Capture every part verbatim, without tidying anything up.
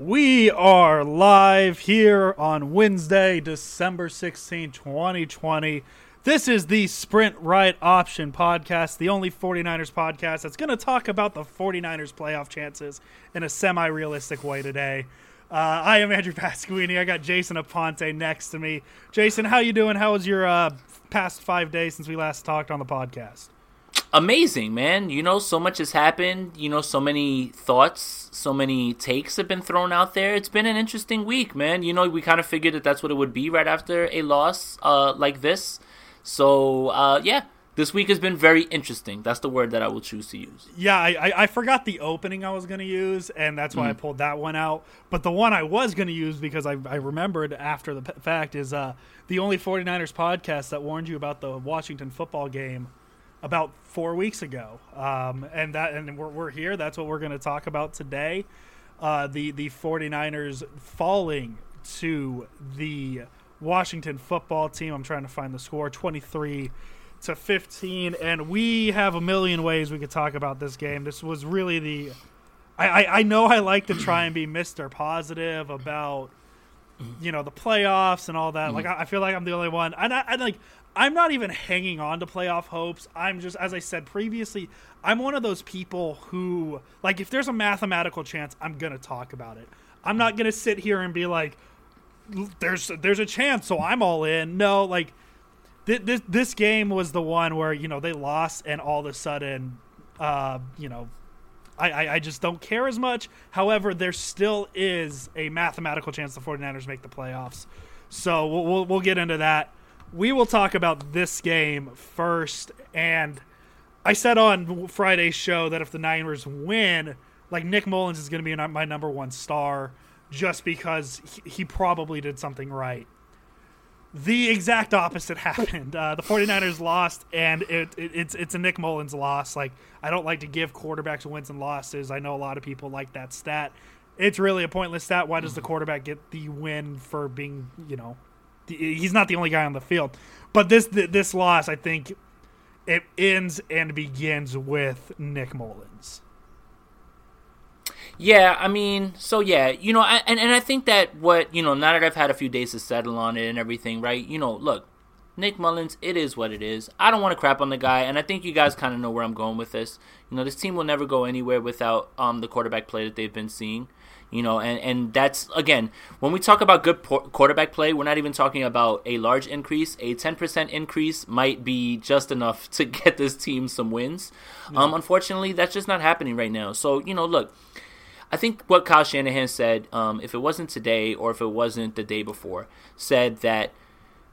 We are live here on Wednesday, December sixteenth, twenty twenty. This is the Sprint Right Option Podcast, the only 49ers podcast that's going to talk about the 49ers playoff chances in a semi-realistic way today. Uh, I am Andrew Pasquini. I got Jason Aponte next to me. Jason, how you doing? How was your uh, past five days since we last talked on the podcast? Amazing, man. You know, so much has happened. You know, so many thoughts, so many takes have been thrown out there. It's been an interesting week, man. You know, we kind of figured that that's what it would be right after a loss uh, like this. So, uh, yeah, this week has been very interesting. That's the word that I will choose to use. Yeah, I, I, I forgot the opening I was going to use, and that's why mm-hmm. I pulled that one out. But the one I was going to use, because I, I remembered after the fact, is uh, the only 49ers podcast that warned you about the Washington football game about four weeks ago, um, and that, and we're we're here. That's what we're going to talk about today. Uh, the the 49ers falling to the Washington football team. I'm trying to find the score, twenty-three to fifteen, and we have a million ways we could talk about this game. This was really the. I I, I know I like to try and be Mister Positive about, you know, the playoffs and all that. Mm-hmm. Like I, I feel like I'm the only one, and I, I like. I'm not even hanging on to playoff hopes. I'm just, as I said previously, I'm one of those people who, like, if there's a mathematical chance, I'm going to talk about it. I'm not going to sit here and be like, there's there's a chance, so I'm all in. No, like, th- this, this game was the one where, you know, they lost, and all of a sudden, uh, you know, I, I, I just don't care as much. However, there still is a mathematical chance the 49ers make the playoffs. So we'll we'll, we'll get into that. We will talk about this game first, and I said on Friday's show that if the Niners win, like, Nick Mullins is going to be my number one star just because he probably did something right. The exact opposite happened. Uh, the 49ers lost, and it, it, it's it's a Nick Mullins loss. Like, I don't like to give quarterbacks wins and losses. I know a lot of people like that stat. It's really a pointless stat. Why does the quarterback get the win for being, you know, he's not the only guy on the field? But this this loss, I think, it ends and begins with Nick Mullins. Yeah, I mean, so yeah, you know, I, and, and I think that what, you know, now that I've had a few days to settle on it and everything, right, you know, look, Nick Mullins, it is what it is. I don't want to crap on the guy, and I think you guys kind of know where I'm going with this. You know, this team will never go anywhere without um the quarterback play that they've been seeing. You know, and, and that's, again, when we talk about good por- quarterback play, we're not even talking about a large increase. A ten percent increase might be just enough to get this team some wins. Yeah. Um, unfortunately, that's just not happening right now. So, you know, look, I think what Kyle Shanahan said, um, if it wasn't today or if it wasn't the day before, said that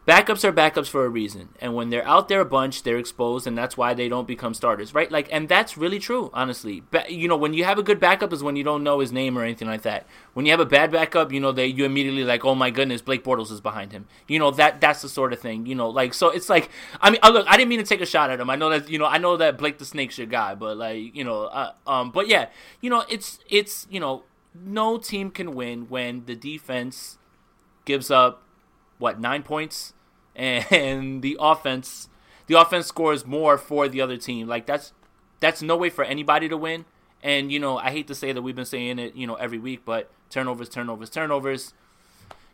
backups are backups for a reason. And when they're out there a bunch, they're exposed, and that's why they don't become starters, right? Like, and that's really true, honestly. Ba- you know, when you have a good backup is when you don't know his name or anything like that. When you have a bad backup, you know, they you immediately like, oh my goodness, Blake Bortles is behind him. You know, that that's the sort of thing, you know, like, so it's like, I mean, oh, look, I didn't mean to take a shot at him. I know that, you know, I know that Blake the Snake's your guy, but like, you know, uh, um, but yeah, you know, it's, it's, you know, no team can win when the defense gives up, what, nine points? And the offense, the offense scores more for the other team. Like, that's that's no way for anybody to win. And, you know, I hate to say that we've been saying it, you know, every week, but turnovers, turnovers, turnovers.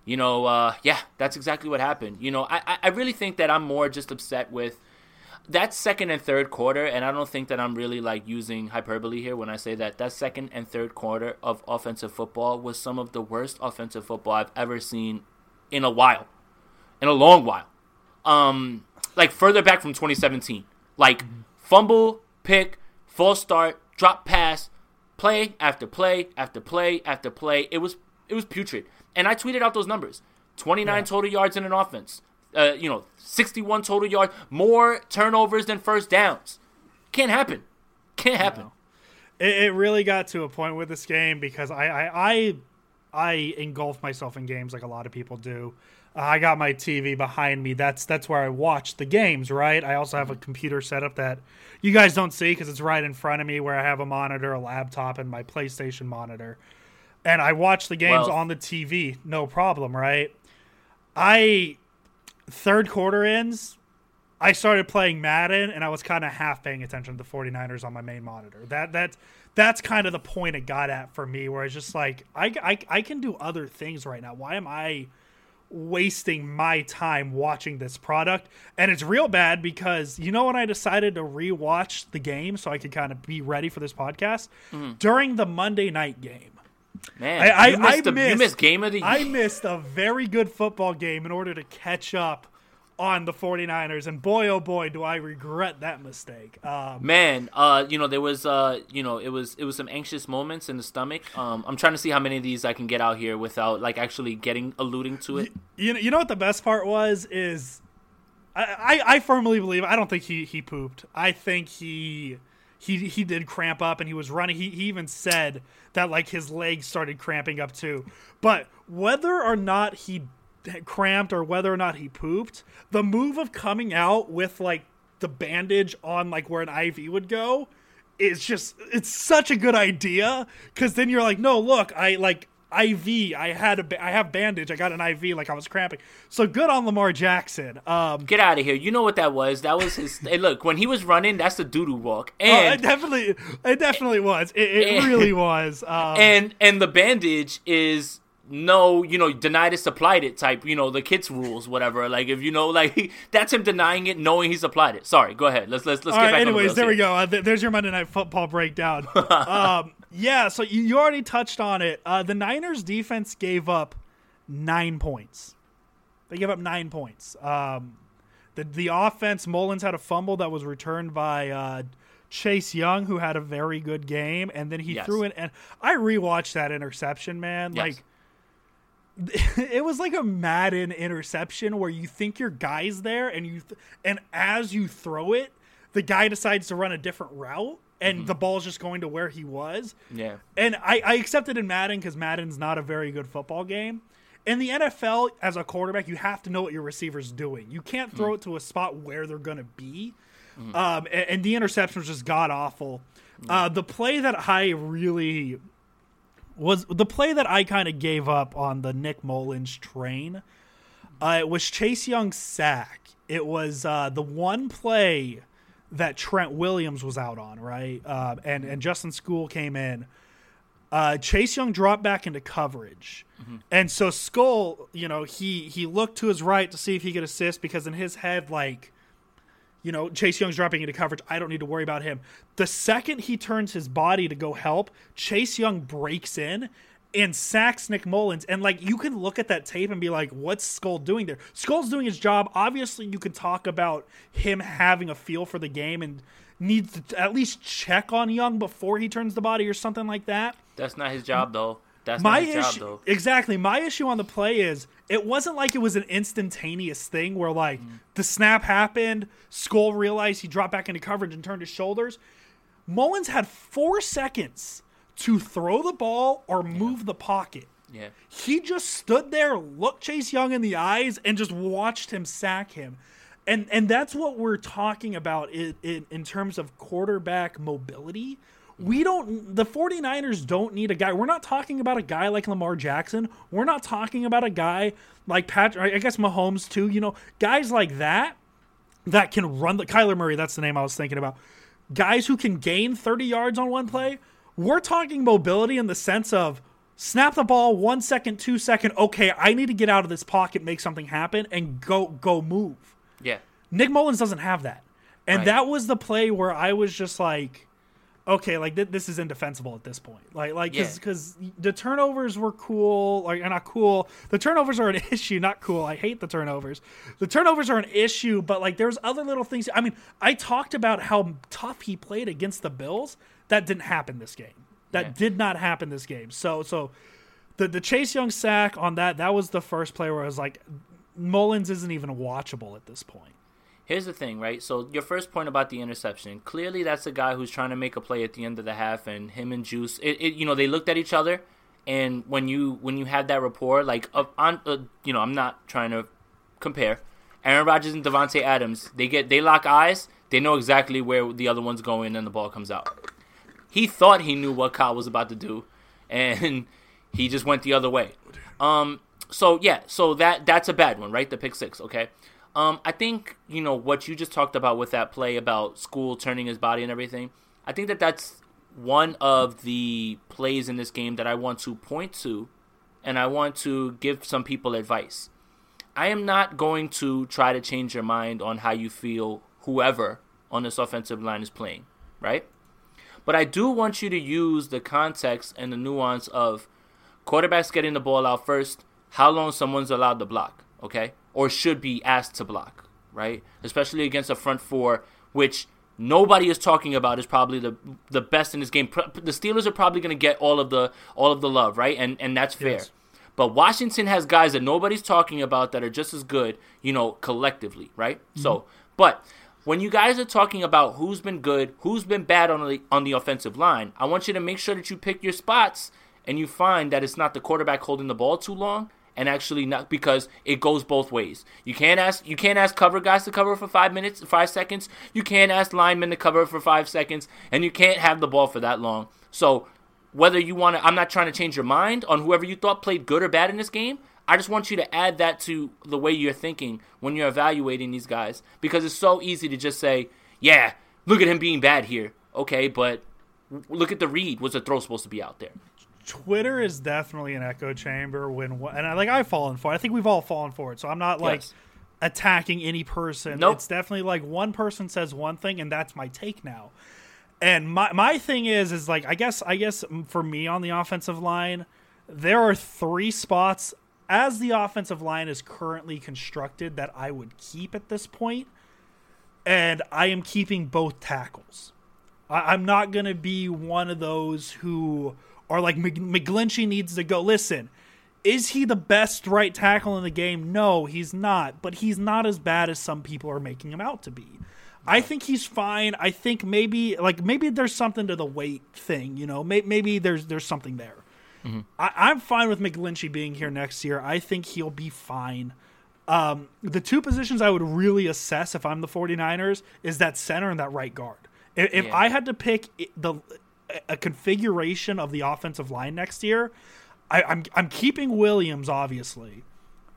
You know, uh, yeah, that's exactly what happened. You know, I, I really think that I'm more just upset with that second and third quarter, and I don't think that I'm really, like, using hyperbole here when I say that that second and third quarter of offensive football was some of the worst offensive football I've ever seen in a while, in a long while. Um, like further back from twenty seventeen, like fumble, pick, false start, drop pass, play after play after play after play. It was it was putrid, and I tweeted out those numbers: twenty-nine yeah. total yards in an offense, uh, you know, sixty-one total yards, more turnovers than first downs. Can't happen, can't happen. No. It, it really got to a point with this game because I I I, I engulfed myself in games like a lot of people do. I got my T V behind me. That's that's where I watch the games, right? I also have a computer setup that you guys don't see because it's right in front of me where I have a monitor, a laptop, and my PlayStation monitor. And I watch the games well, on the T V, no problem, right? I, third quarter ends, I started playing Madden, and I was kind of half paying attention to the 49ers on my main monitor. That that That's kind of the point it got at for me, where it's just like, I, I, I can do other things right now. Why am I wasting my time watching this product? And it's real bad because, you know, when I decided to rewatch the game so I could kind of be ready for this podcast, mm. during the Monday night game, Man, I, you, I, missed I a, missed, you missed game of the year. I missed a very good football game in order to catch up on the 49ers, and boy, oh boy, do I regret that mistake. Um, Man, uh, you know, there was, uh, you know, it was it was some anxious moments in the stomach. Um, I'm trying to see how many of these I can get out here without, like, actually getting, alluding to it. You, you know what the best part was is I, I, I firmly believe, I don't think he, he pooped. I think he... He he did cramp up, and he was running. He, he even said that, like, his legs started cramping up too. But whether or not he cramped or whether or not he pooped, the move of coming out with, like, the bandage on, like, where an I V would go is just – it's such a good idea, because then you're like, no, look, I, like, I V. I had a, I have bandage. I got an I V. Like, I was cramping. So good on Lamar Jackson. Um, Get out of here. You know what that was? That was his. Hey, look, when he was running, that's the doo doo walk. And oh, it definitely, it definitely was. It, it and, really was. Um, and and the bandage is no, you know, denied it, supplied it type. You know, the kids' rules, whatever. Like, if you know, like, that's him denying it, knowing he supplied it. Sorry, go ahead. Let's let's let's all get right, back. Anyways, on the there here. we go. Uh, th- there's your Monday Night Football breakdown. Um, Yeah, so you already touched on it. Uh, the Niners defense gave up nine points. They gave up nine points. Um, the the offense, Mullins had a fumble that was returned by uh, Chase Young, who had a very good game, and then he yes. threw in. And I rewatched that interception, man. Yes. Like, it was like a Madden interception where you think your guy's there, and you th- and as you throw it, the guy decides to run a different route. And mm-hmm. the ball's just going to where he was. Yeah. And I, I accepted in Madden because Madden's not a very good football game. In the N F L, as a quarterback, you have to know what your receiver's doing. You can't throw mm-hmm. it to a spot where they're going to be. Mm-hmm. Um, and, and the interception was just god-awful. Mm-hmm. Uh, the play that I really was – the play that I kind of gave up on the Nick Mullins train, uh, it was Chase Young's sack. It was uh, the one play – that Trent Williams was out on, right? Uh, and, and Justin Skule came in. Uh, Chase Young dropped back into coverage. Mm-hmm. And so Skule, you know, he he looked to his right to see if he could assist because in his head, like, you know, Chase Young's dropping into coverage. I don't need to worry about him. The second he turns his body to go help, Chase Young breaks in and sacks Nick Mullins. And, like, you can look at that tape and be like, what's Skule doing there? Skull's doing his job. Obviously, you could talk about him having a feel for the game and needs to at least check on Young before he turns the body or something like that. That's not his job, though. That's my not his issue, job, though. Exactly. My issue on the play is it wasn't like it was an instantaneous thing where, like, mm. the snap happened, Skule realized he dropped back into coverage and turned his shoulders. Mullins had four seconds to throw the ball or move yeah. the pocket. Yeah. He just stood there, looked Chase Young in the eyes, and just watched him sack him. And and that's what we're talking about in, in, in terms of quarterback mobility. We don't – the 49ers don't need a guy. We're not talking about a guy like Lamar Jackson. We're not talking about a guy like Patrick – I guess Mahomes too. You know, guys like that that can run – the Kyler Murray, that's the name I was thinking about. Guys who can gain thirty yards on one play – we're talking mobility in the sense of snap the ball, one second, two second. Okay, I need to get out of this pocket, make something happen, and go go move. Yeah. Nick Mullins doesn't have that. And right. that was the play where I was just like, okay, like th- this is indefensible at this point. Like, like because yeah. the turnovers were cool, like not cool. The turnovers are an issue, not cool. I hate the turnovers. The turnovers are an issue, but like there's other little things. I mean, I talked about how tough he played against the Bills. That didn't happen this game. That yeah. did not happen this game. So so the, the Chase Young sack on that, that was the first play where I was like, Mullins isn't even watchable at this point. Here's the thing, right? So your first point about the interception, clearly that's a guy who's trying to make a play at the end of the half, and him and Juice, it, it, you know, they looked at each other, and when you when you have that rapport, like, uh, on, uh, you know, I'm not trying to compare. Aaron Rodgers and Devontae Adams, they get they lock eyes, they know exactly where the other one's going, and the ball comes out. He thought he knew what Kyle was about to do, and he just went the other way. Um, so, yeah, so that that's a bad one, right? The pick six, okay? Um, I think, you know, what you just talked about with that play about Skule turning his body and everything, I think that that's one of the plays in this game that I want to point to, and I want to give some people advice. I am not going to try to change your mind on how you feel whoever on this offensive line is playing, right? But I do want you to use the context and the nuance of quarterbacks getting the ball out first, how long someone's allowed to block, okay? Or should be asked to block, right? Especially against a front four, which nobody is talking about is probably the the best in this game. The Steelers are probably going to get all of the all of the love, right? And and that's fair. Yes. But Washington has guys that nobody's talking about that are just as good, you know, collectively, right? Mm-hmm. So, but when you guys are talking about who's been good, who's been bad on the on the offensive line, I want you to make sure that you pick your spots and you find that it's not the quarterback holding the ball too long. And actually not, because it goes both ways. You can't ask you can't ask cover guys to cover for five minutes, five seconds. You can't ask linemen to cover for five seconds. And you can't have the ball for that long. So whether you want to, I'm not trying to change your mind on whoever you thought played good or bad in this game. I just want you to add that to the way you're thinking when you're evaluating these guys. Because it's so easy to just say, yeah, look at him being bad here. Okay, but look at the read. Was the throw supposed to be out there? Twitter is definitely an echo chamber when, and I, like I've fallen for it. I think we've all fallen for it. So I'm not like yes. attacking any person. Nope. It's definitely like one person says one thing and that's my take now. And my, my thing is, is like, I guess, I guess for me on the offensive line, there are three spots as the offensive line is currently constructed that I would keep at this point. And I am keeping both tackles. I, I'm not going to be one of those who or like McGlinchey needs to go. Listen, is he the best right tackle in the game? No, he's not. But he's not as bad as some people are making him out to be. I think he's fine. I think maybe like maybe there's something to the weight thing. You know, maybe, maybe there's there's something there. Mm-hmm. I, I'm fine with McGlinchey being here next year. I think he'll be fine. Um, the two positions I would really assess if I'm the 49ers is that center and that right guard. If, if yeah. I had to pick the a configuration of the offensive line next year, I, I'm I'm keeping Williams, obviously.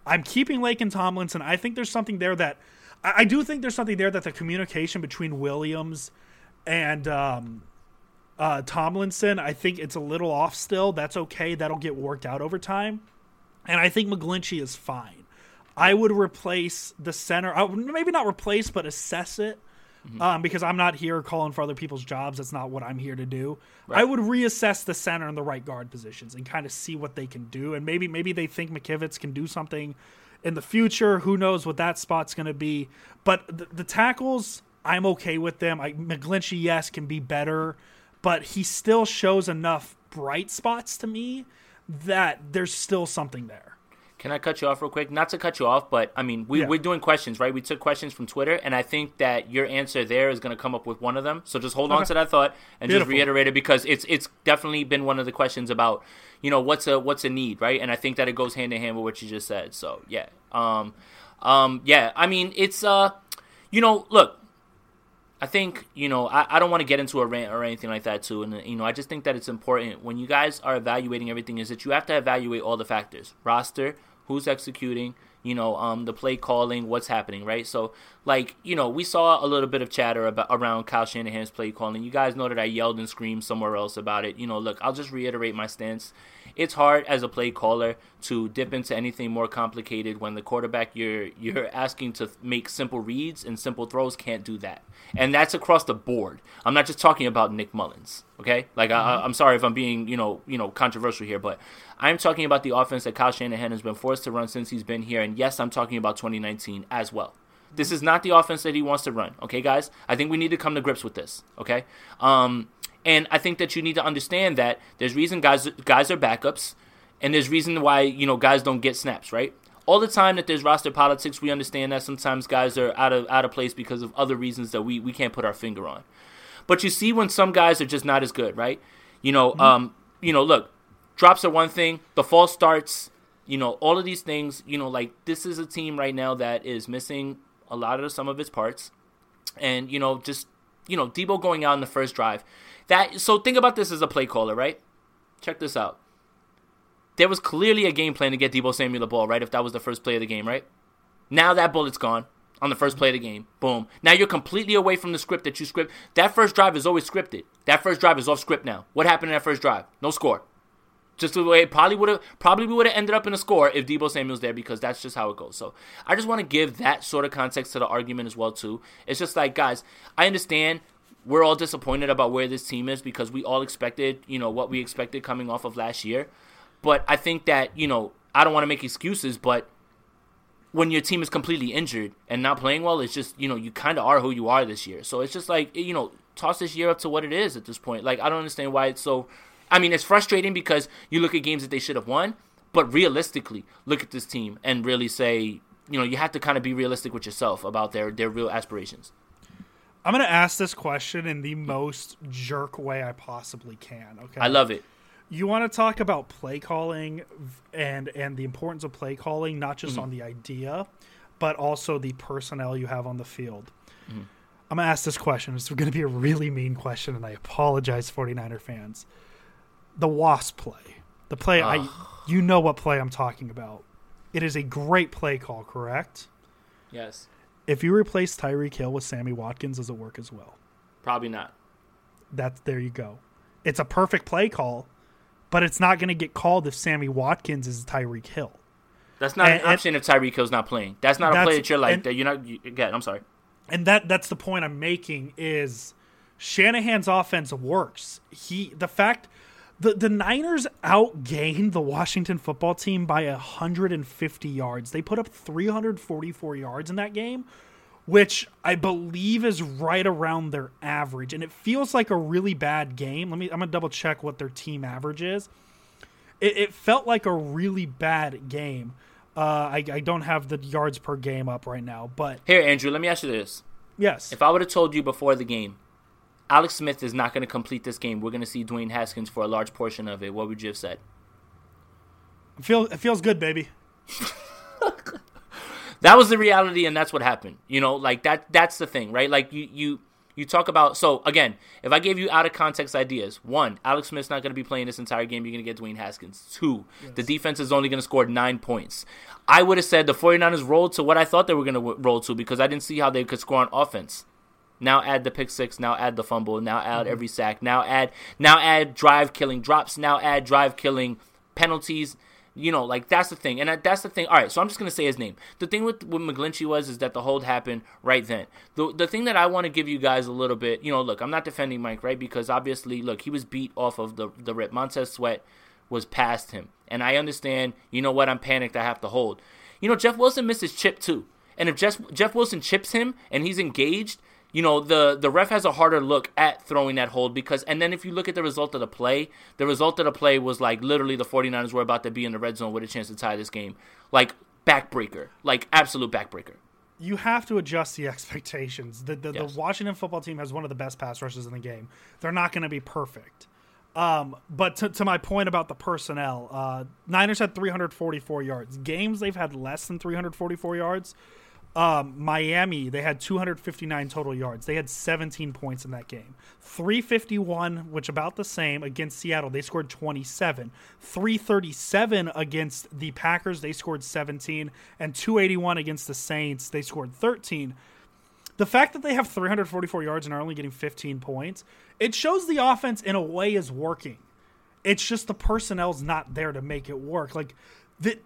I'm keeping Laken Tomlinson. I think there's something there that I, I do think there's something there that the communication between Williams and um, uh, Tomlinson, I think it's a little off still. That's okay. That'll get worked out over time. And I think McGlinchey is fine. I would replace the center. I would maybe not replace, but assess it. Um, because I'm not here calling for other people's jobs. That's not what I'm here to do. Right. I would reassess the center and the right guard positions and kind of see what they can do. And maybe maybe they think McKivitz can do something in the future. Who knows what that spot's going to be. But the, the tackles, I'm okay with them. I, McGlinchey, yes, can be better. But he still shows enough bright spots to me that there's still something there. Can I cut you off real quick? Not to cut you off, but, I mean, we, yeah. we're doing questions, right? We took questions from Twitter, and I think that your answer there is going to come up with one of them. So just hold okay. on to that thought and Beautiful. just reiterate it, because it's it's definitely been one of the questions about, you know, what's a what's a need, right? And I think that it goes hand-in-hand with what you just said. So, yeah. Um, um, yeah, I mean, it's, uh, you know, look, I think, you know, I, I don't want to get into a rant or anything like that, too. And, you know, I just think that it's important when you guys are evaluating everything is that you have to evaluate all the factors. Roster, who's executing, you know, um, the play calling, what's happening, right? So, like, you know, we saw a little bit of chatter about around Kyle Shanahan's play calling. You guys know that I yelled and screamed somewhere else about it. You know, look, I'll just reiterate my stance. It's hard as a play caller to dip into anything more complicated when the quarterback you're you're asking to make simple reads and simple throws can't do that. And that's across the board. I'm not just talking about Nick Mullins, okay? Like, mm-hmm. I, I'm sorry if I'm being, you know, you know, controversial here, but I'm talking about the offense that Kyle Shanahan has been forced to run since he's been here. And, yes, I'm talking about twenty nineteen as well. This is not the offense that he wants to run, okay, guys? I think we need to come to grips with this, okay? Um... And I think that you need to understand that there's reason guys guys are backups, and there's reason why, you know, guys don't get snaps, right? All the time that there's roster politics, we understand that sometimes guys are out of out of place because of other reasons that we, we can't put our finger on. But you see when some guys are just not as good, right? You know, mm-hmm. um, you know, look, drops are one thing, the false starts, you know, all of these things, you know, like this is a team right now that is missing a lot of the, some of its parts. And, you know, just, you know, Deebo going out in the first drive. That so think about this as a play caller, right? Check this out. There was clearly a game plan to get Deebo Samuel the ball, right? If that was the first play of the game, right? Now that bullet's gone. on the first play of the game. Boom. Now you're completely away from the script that you script. That first drive is always scripted. That first drive is off script now. What happened in that first drive? No score. Just the way it probably would have probably would have ended up in a score if Deebo Samuel's there, because that's just how it goes. So I just want to give that sort of context to the argument as well too. It's just like, guys, I understand we're all disappointed about where this team is because we all expected, you know, what we expected coming off of last year. But I think that, you know, I don't want to make excuses, but when your team is completely injured and not playing well, it's just, you know, you kind of are who you are this year. So it's just like, you know, toss this year up to what it is at this point. Like, I don't understand why it's so... I mean, it's frustrating because you look at games that they should have won, but realistically, look at this team and really say, you know, you have to kind of be realistic with yourself about their, their real aspirations. I'm going to ask this question in the most jerk way I possibly can, okay? I love it. You want to talk about play calling and and the importance of play calling, not just mm-hmm. on the idea, but also the personnel you have on the field. Mm-hmm. I'm going to ask this question. It's going to be a really mean question, and I apologize, 49er fans. The Wasp play. The play, oh. I you know what play I'm talking about. It is a great play call, correct? Yes. If you replace Tyreek Hill with Sammy Watkins, does it work as well? Probably not. That's, there you go. It's a perfect play call, but it's not going to get called if Sammy Watkins is Tyreek Hill. That's not and, an option if Tyreek Hill's not playing. That's not that's, a play that you're like, and, that you're not, you, again, I'm sorry. And that that's the point I'm making is Shanahan's offense works. He, the fact, the, the Niners outgained the Washington football team by one hundred fifty yards. They put up three hundred forty-four yards in that game, which I believe is right around their average. And it feels like a really bad game. Let me, I'm going to double check what their team average is. It, it felt like a really bad game. Uh, I, I don't have the yards per game up right now, but here, Andrew, let me ask you this. Yes. If I would have told you before the game, Alex Smith is not going to complete this game, we're going to see Dwayne Haskins for a large portion of it, what would you have said? It, feel, it feels good, baby. That was the reality, and that's what happened. You know, like, that that's the thing, right? Like, you you, you talk about... So, again, if I gave you out-of-context ideas, one, Alex Smith's not going to be playing this entire game. You're going to get Dwayne Haskins. Two, yes. The defense is only going to score nine points. I would have said the 49ers rolled to what I thought they were going to w- roll to because I didn't see how they could score on offense. Now add the pick six. Now add the fumble. Now add mm-hmm. every sack. Now add, now add drive-killing drops. Now add drive-killing penalties. You know, like, that's the thing. And that's the thing. All right, so I'm just going to say his name. The thing with, with McGlinchey was is that the hold happened right then. The the thing that I want to give you guys a little bit, you know, look, I'm not defending Mike, right, because obviously, look, he was beat off of the, the rip. Montez Sweat was past him. And I understand, you know what, I'm panicked. I have to hold. You know, Jeff Wilson missed his chip too. And if Jeff, Jeff Wilson chips him and he's engaged, you know, the, the ref has a harder look at throwing that hold because, and then if you look at the result of the play, the result of the play was like literally the 49ers were about to be in the red zone with a chance to tie this game. Like, backbreaker. Like, absolute backbreaker. You have to adjust the expectations. The the, yes. the Washington football team has one of the best pass rushes in the game. They're not going to be perfect. Um, but to, to my point about the personnel, uh, Niners had three hundred forty-four yards. Games they've had less than three hundred forty-four yards. Um, Miami, they had two hundred fifty-nine total yards. They had seventeen points in that game. three fifty-one, which about the same against Seattle. They scored twenty-seven. three thirty-seven against the Packers. They scored seventeen. And two eighty-one against the Saints. They scored thirteen. The fact that they have three hundred forty-four yards and are only getting fifteen points, it shows the offense in a way is working. It's just the personnel's not there to make it work. Like, the...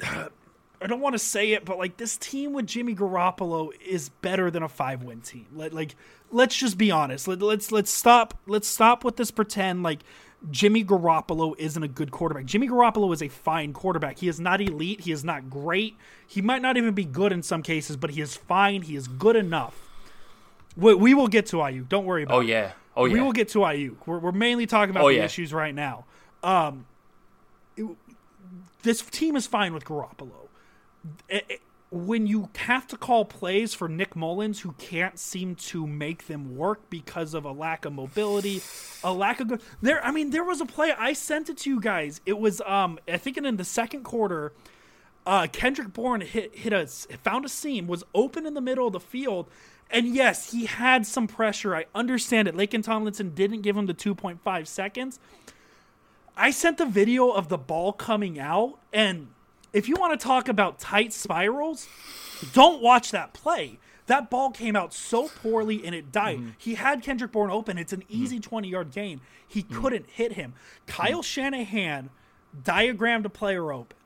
I don't want to say it, but like this team with Jimmy Garoppolo is better than a five-win team. Let, like, let's just be honest. Let, let's let's stop. Let's stop with this pretend like Jimmy Garoppolo isn't a good quarterback. Jimmy Garoppolo is a fine quarterback. He is not elite. He is not great. He might not even be good in some cases, but he is fine. He is good enough. We, we will get to Ayuk. Don't worry about it. Oh yeah. Oh yeah. We will get to Ayuk. We're we're mainly talking about oh, the yeah. issues right now. Um, it, this team is fine with Garoppolo. When you have to call plays for Nick Mullins, who can't seem to make them work because of a lack of mobility, a lack of good there. I mean, there was a play. I sent it to you guys. It was, um, I think in the second quarter, uh, Kendrick Bourne hit, hit a, found a seam, was open in the middle of the field. And yes, he had some pressure. I understand it. Laken Tomlinson didn't give him the two point five seconds. I sent the video of the ball coming out, and if you want to talk about tight spirals, don't watch that play. That ball came out so poorly and it died. Mm-hmm. He had Kendrick Bourne open. It's an easy twenty-yard mm-hmm. gain. He mm-hmm. couldn't hit him. Kyle mm-hmm. Shanahan diagrammed a player open.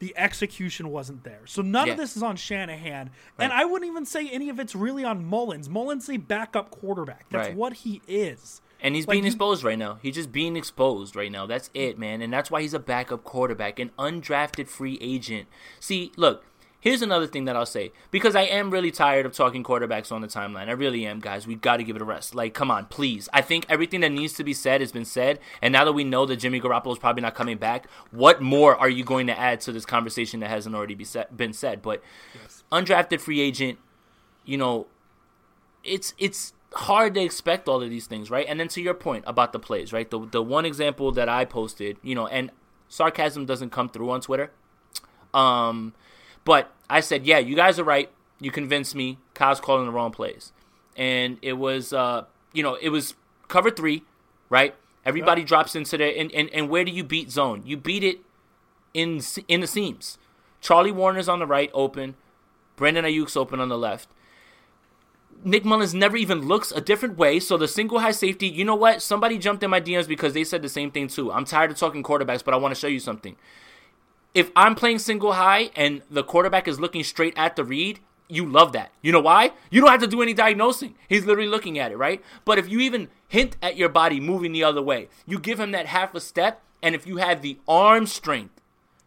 The execution wasn't there. So none yeah. of this is on Shanahan. Right. And I wouldn't even say any of it's really on Mullins. Mullins is a backup quarterback. That's right. what he is. And he's like, being exposed right now. He's just being exposed right now. That's it, man. And that's why he's a backup quarterback, an undrafted free agent. See, look, here's another thing that I'll say, because I am really tired of talking quarterbacks on the timeline. I really am, guys. We've got to give it a rest. Like, come on, please. I think everything that needs to be said has been said. And now that we know that Jimmy Garoppolo is probably not coming back, what more are you going to add to this conversation that hasn't already be set, been said? But yes. undrafted free agent, you know, it's it's. hard to expect all of these things, right? And then to your point about the plays, right? The the one example that I posted, you know, and sarcasm doesn't come through on Twitter. Um, but I said, yeah, you guys are right. You convinced me. Kyle's calling the wrong plays. And it was, uh, you know, it was cover three, right? Everybody yep. drops into there. And, and, and where do you beat zone? You beat it in in the seams. Charlie Warner's on the right, open. Brandon Ayuk's open on the left. Nick Mullins never even looks a different way. So the single high safety, you know what? Somebody jumped in my D Ms because they said the same thing too. I'm tired of talking quarterbacks, but I want to show you something. If I'm playing single high and the quarterback is looking straight at the read, you love that. You know why? You don't have to do any diagnosing. He's literally looking at it, right? But if you even hint at your body moving the other way, you give him that half a step, and if you have the arm strength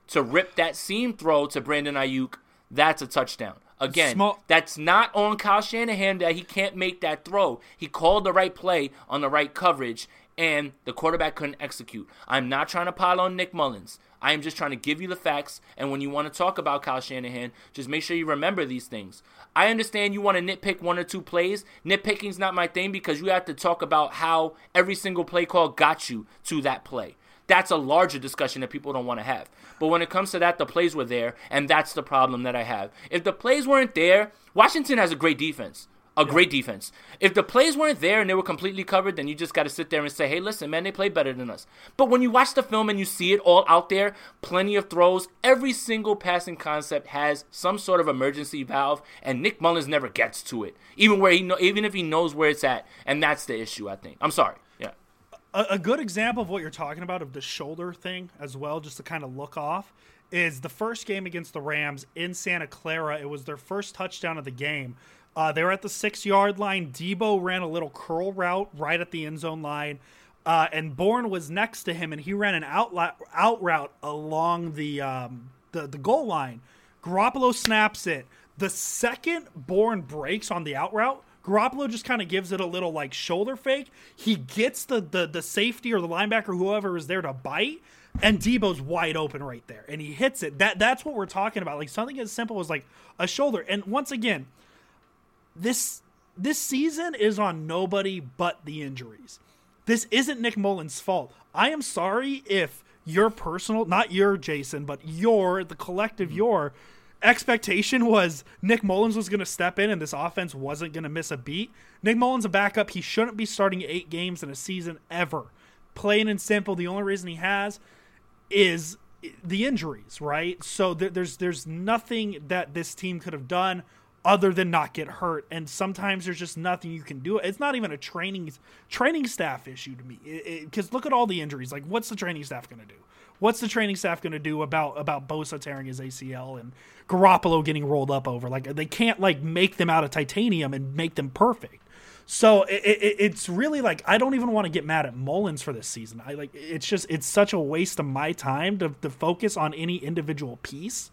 to rip that seam throw to Brandon Ayuk, that's a touchdown. Again, Small. that's not on Kyle Shanahan that he can't make that throw. He called the right play on the right coverage, and the quarterback couldn't execute. I'm not trying to pile on Nick Mullins. I am just trying to give you the facts, and when you want to talk about Kyle Shanahan, just make sure you remember these things. I understand you want to nitpick one or two plays. Nitpicking's not my thing because you have to talk about how every single play call got you to that play. That's a larger discussion that people don't want to have. But when it comes to that, the plays were there, and that's the problem that I have. If the plays weren't there, Washington has a great defense, a yeah. great defense. If the plays weren't there and they were completely covered, then you just got to sit there and say, hey, listen, man, they play better than us. But when you watch the film and you see it all out there, plenty of throws, every single passing concept has some sort of emergency valve, and Nick Mullins never gets to it, even where he know, even if he knows where it's at, and that's the issue, I think. I'm sorry. Yeah. A good example of what you're talking about, of the shoulder thing as well, just to kind of look off, is the first game against the Rams in Santa Clara. It was their first touchdown of the game. Uh, they were at the six-yard line. Deebo ran a little curl route right at the end zone line, uh, and Bourne was next to him, and he ran an out, out route along the, um, the, the goal line. Garoppolo snaps it. The second Bourne breaks on the out route, Garoppolo just kind of gives it a little, like, shoulder fake. He gets the, the the safety or the linebacker, whoever is there, to bite, and Deebo's wide open right there, and he hits it. That That's what we're talking about. Like, something as simple as, like, a shoulder. And once again, this this season is on nobody but the injuries. This isn't Nick Mullins' fault. I am sorry if your personal, not your, Jason, but your, the collective mm-hmm. your, expectation was Nick Mullins was going to step in and this offense wasn't going to miss a beat. Nick Mullins a backup. He shouldn't be starting eight games in a season ever. Plain and simple. The only reason he has is the injuries, right? So th- there's there's nothing that this team could have done other than not get hurt. And sometimes there's just nothing you can do. It's not even a training training staff issue to me, because look at all the injuries. Like, what's the training staff going to do? What's the training staff going to do about about Bosa tearing his A C L and Garoppolo getting rolled up over? Like, they can't, like, make them out of titanium and make them perfect. So it, it, it's really, like, I don't even want to get mad at Mullins for this season. I like it's just it's such a waste of my time to, to focus on any individual piece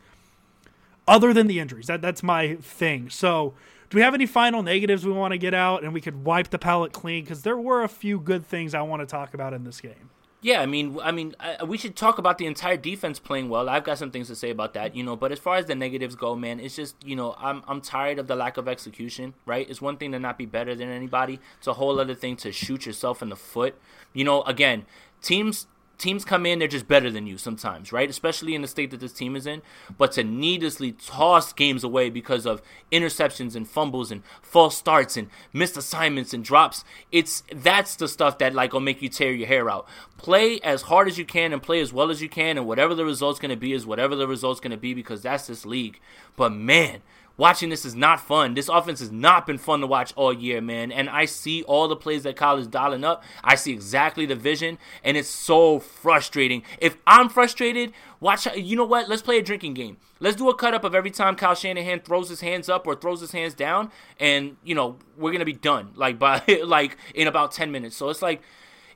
other than the injuries. That that's my thing. So do we have any final negatives we want to get out, and we could wipe the palate clean? Because there were a few good things I want to talk about in this game. Yeah, I mean, I mean, I, we should talk about the entire defense playing well. I've got some things to say about that, you know. But as far as the negatives go, man, it's just, you know, I'm I'm tired of the lack of execution, right? It's one thing to not be better than anybody. It's a whole other thing to shoot yourself in the foot. You know, again, teams teams come in, they're just better than you sometimes, right? Especially in the state that this team is in. But to needlessly toss games away because of interceptions and fumbles and false starts and missed assignments and drops, it's that's the stuff that, like, will make you tear your hair out. Play as hard as you can and play as well as you can, and whatever the result's going to be is whatever the result's going to be, because that's this league. But, man, watching this is not fun. This offense has not been fun to watch all year, man. And I see all the plays that Kyle is dialing up. I see exactly the vision, and it's so frustrating. If I'm frustrated, watch. You know what? Let's play a drinking game. Let's do a cut-up of every time Kyle Shanahan throws his hands up or throws his hands down, and, you know, we're going to be done, like, by like in about ten minutes. So it's like,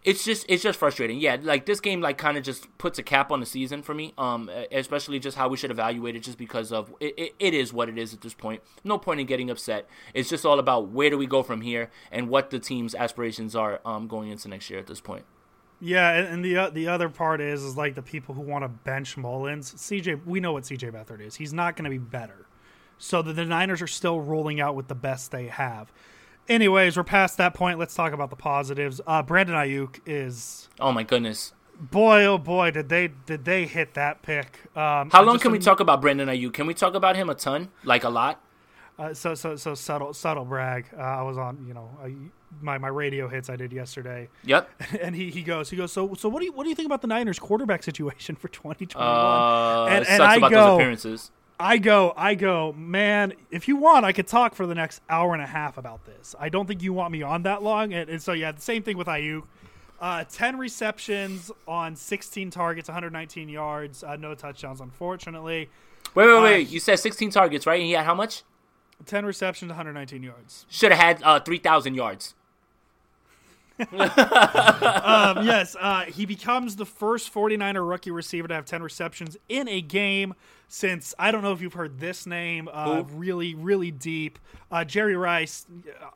It's just it's just frustrating. Yeah, like this game like kind of just puts a cap on the season for me, um, especially just how we should evaluate it just because of it, it, it is what it is at this point. No point in getting upset. It's just all about where do we go from here and what the team's aspirations are um, going into next year at this point. Yeah, and the uh, the other part is, is like the people who want to bench Mullins. C J, we know what C J Beathard is. He's not going to be better. So the, the Niners are still rolling out with the best they have. Anyways, we're past that point. Let's talk about the positives. Uh, Brandon Ayuk is... Oh, my goodness. Boy, oh, boy, did they did they hit that pick. Um, How long can we talk about Brandon Ayuk? Can we talk about him a ton? Like, a lot? Uh, so, so so subtle subtle brag. Uh, I was on, you know, I, my, my radio hits I did yesterday. Yep. And he, he goes, he goes. So so what do you what do you think about the Niners quarterback situation for twenty twenty-one? Uh, and, and sucks I about go, those appearances. I go, I go, man, if you want, I could talk for the next hour and a half about this. I don't think you want me on that long. And, and so, yeah, the same thing with Ayuk. Uh, ten receptions on sixteen targets, one hundred nineteen yards, uh, no touchdowns, unfortunately. Wait, wait, uh, wait. You said sixteen targets, right? And he had how much? ten receptions, one hundred nineteen yards. Should have had uh, three thousand yards. um, yes, uh, he becomes the first forty-niner rookie receiver to have ten receptions in a game since, I don't know if you've heard this name, uh, really, really deep. Uh, Jerry Rice,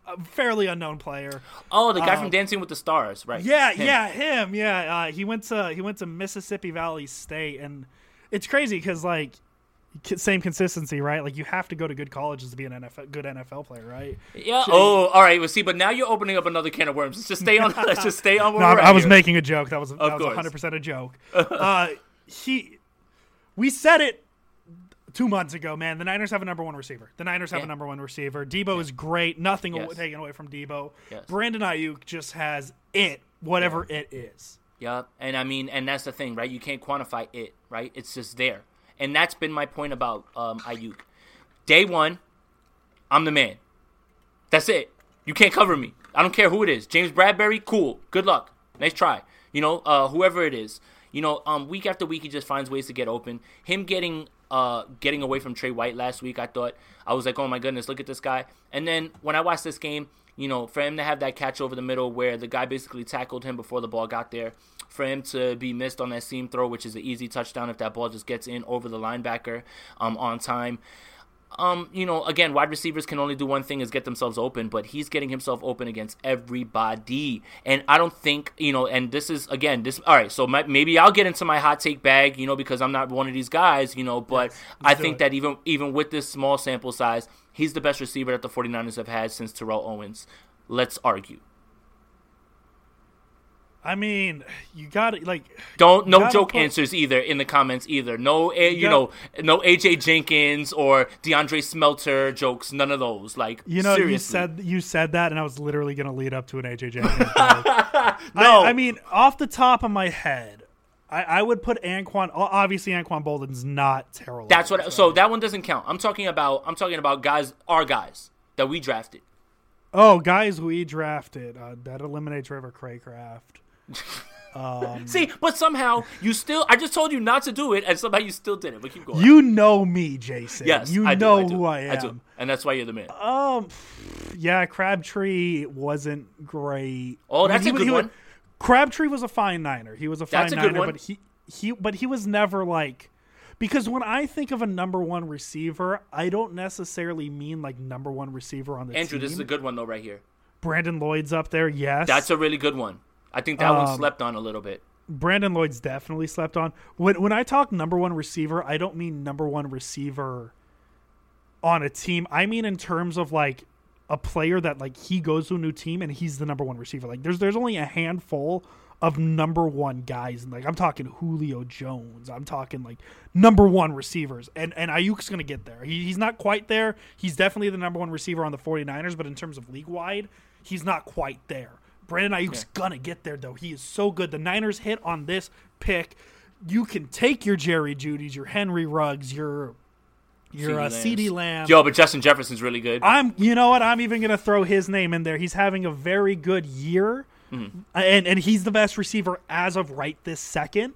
a fairly unknown player. Oh, the guy um, from Dancing with the Stars, right? Yeah, him. yeah, him, yeah. Uh, he went to he went to Mississippi Valley State, and it's crazy because, like, same consistency, right? Like, you have to go to good colleges to be an N F L, good N F L player, right? Yeah. Should oh, he... all right. Well, see, but now you're opening up another can of worms. Let's just stay on. let's just stay on. Where no, we're I, I was here. making a joke. That was of that was one hundred percent a joke. uh, he, we said it two months ago, man. The Niners have a number one receiver. The Niners have yeah. a number one receiver. Deebo yeah. is great. Nothing yes. taken away from Deebo. Yes. Brandon Ayuk just has it, whatever yeah. it is. Yeah, and I mean, and that's the thing, right? You can't quantify it, right? It's just there. And that's been my point about um, Ayuk. Day one, I'm the man. That's it. You can't cover me. I don't care who it is. James Bradberry, cool. Good luck. Nice try. You know, uh, whoever it is. You know, um, week after week, he just finds ways to get open. Him getting uh, getting away from Trey White last week, I thought, I was like, oh my goodness, look at this guy. And then when I watched this game, you know, for him to have that catch over the middle where the guy basically tackled him before the ball got there, for him to be missed on that seam throw, which is an easy touchdown if that ball just gets in over the linebacker um, on time. Um, you know, again, wide receivers can only do one thing is get themselves open, but he's getting himself open against everybody. And I don't think, you know, and this is, again, this, all right, so my, maybe I'll get into my hot take bag, you know, because I'm not one of these guys, you know, but yes, I think it. that even, even with this small sample size, he's the best receiver that the forty-niners have had since Terrell Owens. Let's argue. I mean, you gotta like don't no joke put, answers either in the comments either. No, you, you know, gotta, no A J Jenkins or DeAndre Smelter jokes. None of those. Like, you know, seriously. you said you said that, and I was literally gonna lead up to an A J Jenkins. no, I, I mean, off the top of my head, I, I would put Anquan. Obviously, Anquan Bolden's not terrible. That's what. So. so that one doesn't count. I'm talking about. I'm talking about guys. Our guys that we drafted. Oh, guys we drafted. Uh, that eliminates River Craycraft. um, See, but somehow you still—I just told you not to do it, and somehow you still did it. But keep going. You know me, Jason. Yes, you I know do, I do. who I am, I do. And that's why you're the man. Um, yeah, Crabtree wasn't great. Oh, that's I mean, he, a good he, one. He, Crabtree was a fine Niner. He was a fine that's a Niner, good one. but he, he, but he was never like. Because when I think of a number one receiver, I don't necessarily mean like number one receiver on the Andrew, team. Andrew, this is a good one though, right here. Brandon Lloyd's up there. Yes, that's a really good one. I think that um, one slept on a little bit. Brandon Lloyd's definitely slept on. When when I talk number one receiver, I don't mean number one receiver on a team. I mean in terms of like a player that like he goes to a new team and he's the number one receiver. Like there's there's only a handful of number one guys, and like I'm talking Julio Jones. I'm talking like number one receivers. And and Ayuk's gonna get there. He, he's not quite there. He's definitely the number one receiver on the forty-niners, but in terms of league wide, he's not quite there. Brandon Ayuk's yeah. gonna get there though. He is so good. The Niners hit on this pick. You can take your Jerry Jeudy's, your Henry Ruggs, your You're a CeeDee Lamb. Yo, but Justin Jefferson's really good. I'm, you know what? I'm even going to throw his name in there. He's having a very good year, mm-hmm. and and he's the best receiver as of right this second.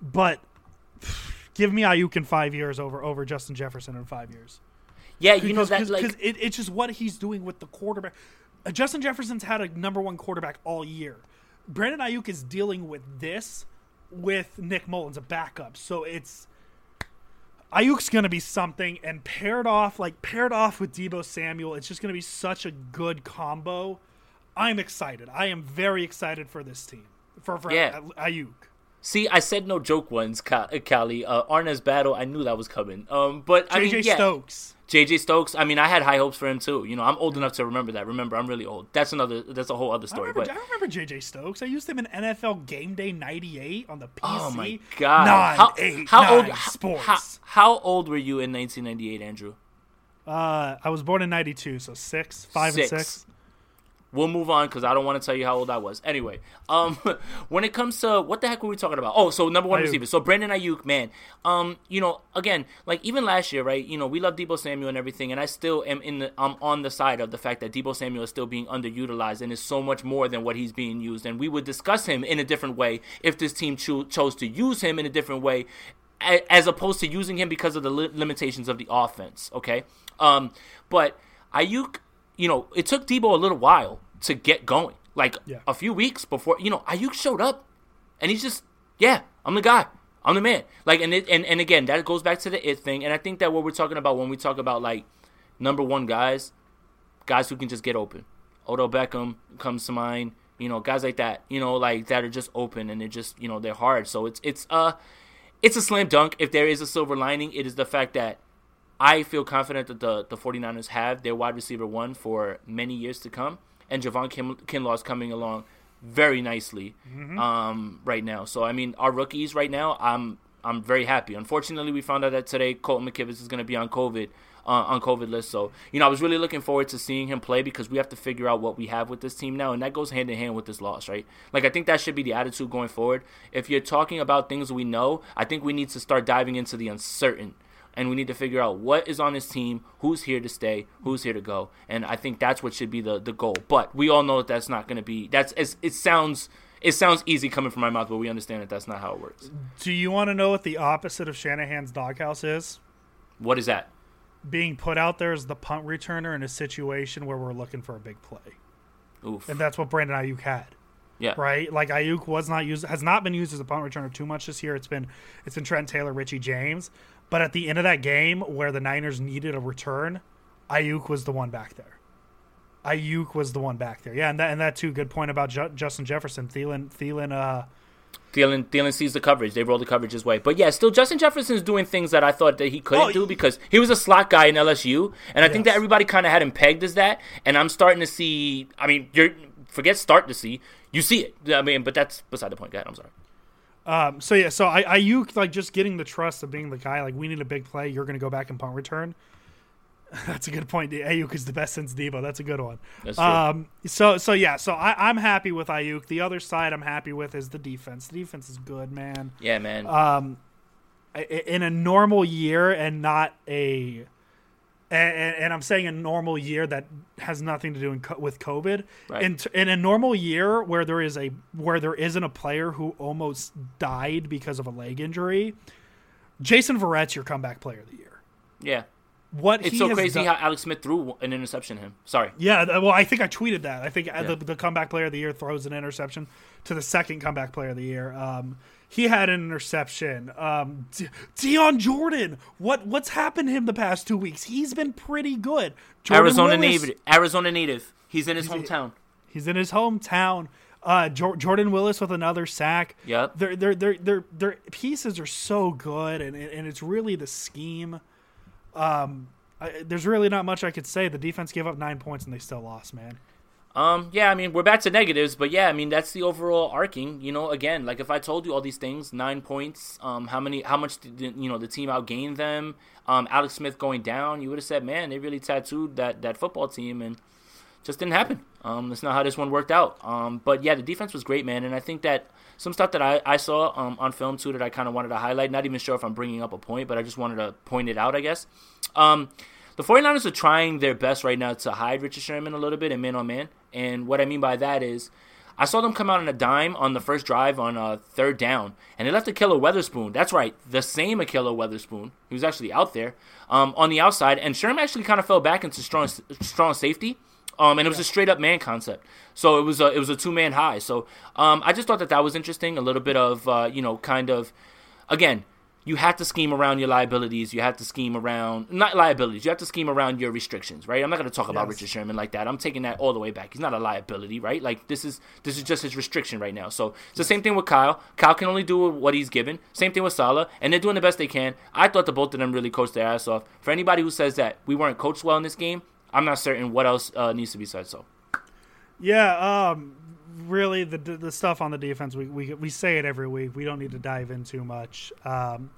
But give me Ayuk in five years over over Justin Jefferson in five years. Yeah, you know that, like, because it, it's just what he's doing with the quarterback. Uh, Justin Jefferson's had a number one quarterback all year. Brandon Ayuk is dealing with this with Nick Mullins, a backup. So it's Ayuk's going to be something, and paired off like paired off with Deebo Samuel, it's just going to be such a good combo. I'm excited. I am very excited for this team for for yeah. Ayuk. See, I said no joke once, Callie. Uh, Arna's battle, I knew that was coming. Um, but J J I mean, yeah. Stokes. J J Stokes. I mean, I had high hopes for him too. You know, I'm old enough to remember that. Remember, I'm really old. That's another. That's a whole other story. I remember, but I remember J J Stokes. I used him in N F L Game Day ninety-eight on the P C. Oh my god! Nine, how, eight, how nine, old? Sports. How, how old were you in nineteen ninety-eight, Andrew? Uh, I was born in ninety-two, so six, five, six. and six. We'll move on because I don't want to tell you how old I was. Anyway, um, when it comes to what the heck were we talking about? Oh, so number one Ayuk. receiver. So Brandon Ayuk, man. Um, you know, again, like even last year, right? You know, we love Deebo Samuel and everything, and I still am in the I'm on the side of the fact that Deebo Samuel is still being underutilized and is so much more than what he's being used. And we would discuss him in a different way if this team cho- chose to use him in a different way, as opposed to using him because of the li- limitations of the offense. Okay, um, but Ayuk. You know, it took Deebo a little while to get going. Like, yeah. a few weeks before, you know, Ayuk showed up. And he's just, yeah, I'm the guy. I'm the man. Like, and, it, and and again, that goes back to the it thing. And I think that what we're talking about when we talk about, like, number one guys, guys who can just get open. Odell Beckham comes to mind. You know, guys like that, you know, like, that are just open. And they're just, you know, they're hard. So it's it's uh, it's a slam dunk. If there is a silver lining, it is the fact that I feel confident that the, the 49ers have their wide receiver one for many years to come. And Javon Kin- Kinlaw is coming along very nicely mm-hmm. um, right now. So, I mean, our rookies right now, I'm I'm very happy. Unfortunately, we found out that today Colton McKivitz is going to be on COVID uh, on COVID list. So, you know, I was really looking forward to seeing him play because we have to figure out what we have with this team now. And that goes hand in hand with this loss, right? Like, I think that should be the attitude going forward. If you're talking about things we know, I think we need to start diving into the uncertain. And we need to figure out what is on this team, who's here to stay, who's here to go. And I think that's what should be the, the goal. But we all know that that's not going to be – That's it's, it sounds it sounds easy coming from my mouth, but we understand that that's not how it works. Do you want to know what the opposite of Shanahan's doghouse is? What is that? Being put out there as the punt returner in a situation where we're looking for a big play. Oof. And that's what Brandon Ayuk had. Yeah. Right? Like Ayuk was not used, has not been used as a punt returner too much this year. It's been it's been Trent Taylor, Richie James. But at the end of that game where the Niners needed a return, Ayuk was the one back there. Ayuk was the one back there. Yeah, and that and that too. Good point about Ju- Justin Jefferson. Thielen, Thielen, uh, Thielen, Thielen sees the coverage. They roll the coverage his way. But yeah, still Justin Jefferson's doing things that I thought that he couldn't oh, do because he was a slot guy in L S U, and I yes. think that everybody kind of had him pegged as that. And I'm starting to see. I mean, you're forget start to see. You see it. I mean, but that's beside the point. Go ahead. I'm sorry. Um, so, yeah, so Ayuk, like, just getting the trust of being the guy, like, we need a big play. You're going to go back and punt return. That's a good point. Ayuk is the best since Deebo. That's a good one. That's true. Um, so, so yeah, so I, I'm happy with Ayuk. The other side I'm happy with is the defense. The defense is good, man. Yeah, man. Um, in a normal year and not a – and I'm saying a normal year that has nothing to do with COVID. Right. In, in a normal year where there is a where there isn't a player who almost died because of a leg injury, Jason Verrett's your comeback player of the year. Yeah. What it's he so has crazy done, how Alex Smith threw an interception at him. Sorry. Yeah, well, I think I tweeted that. I think yeah. the, the comeback player of the year throws an interception to the second comeback player of the year. Um, he had an interception. Um, D- Dion Jordan, what what's happened to him the past two weeks? He's been pretty good. Jordan Arizona Willis, native. Arizona native. He's in his he's, hometown. He's in his hometown. Uh, jo- Jordan Willis with another sack. Yep. Their their their their their pieces are so good, and and it's really the scheme. Um, I, there's really not much I could say. The defense gave up nine points and they still lost, man. Um, yeah, I mean, we're back to negatives, but yeah, I mean, that's the overall arcing, you know, again, like if I told you all these things, nine points, um, how many, how much, did, you know, the team outgained them, um, Alex Smith going down, you would have said, man, they really tattooed that, that football team and just didn't happen. Um, that's not how this one worked out. Um, but yeah, the defense was great, man. And I think that some stuff that I, I saw um, on film, too, that I kind of wanted to highlight. Not even sure if I'm bringing up a point, but I just wanted to point it out, I guess. Um, the 49ers are trying their best right now to hide Richard Sherman a little bit in man-on-man. And what I mean by that is I saw them come out on a dime on the first drive on uh, third down, and they left Ahkello Weatherspoon. That's right, the same Ahkello Weatherspoon. He was actually out there um, on the outside, and Sherman actually kind of fell back into strong strong safety. Um, and it was a straight up man concept, so it was a it was a two man high. So um, I just thought that that was interesting. A little bit of uh, you know, kind of, again, you have to scheme around your liabilities. You have to scheme around not liabilities. You have to scheme around your restrictions, right? I'm not going to talk yes. about Richard Sherman like that. I'm taking that all the way back. He's not a liability, right? Like this is this is just his restriction right now. So it's the same thing with Kyle. Kyle can only do what he's given. Same thing with Salah, and they're doing the best they can. I thought the both of them really coached their ass off. For anybody who says that we weren't coached well in this game, I'm not certain what else uh, needs to be said. So, yeah, um, really, the the stuff on the defense, we, we we say it every week. We don't need to dive in too much. Um,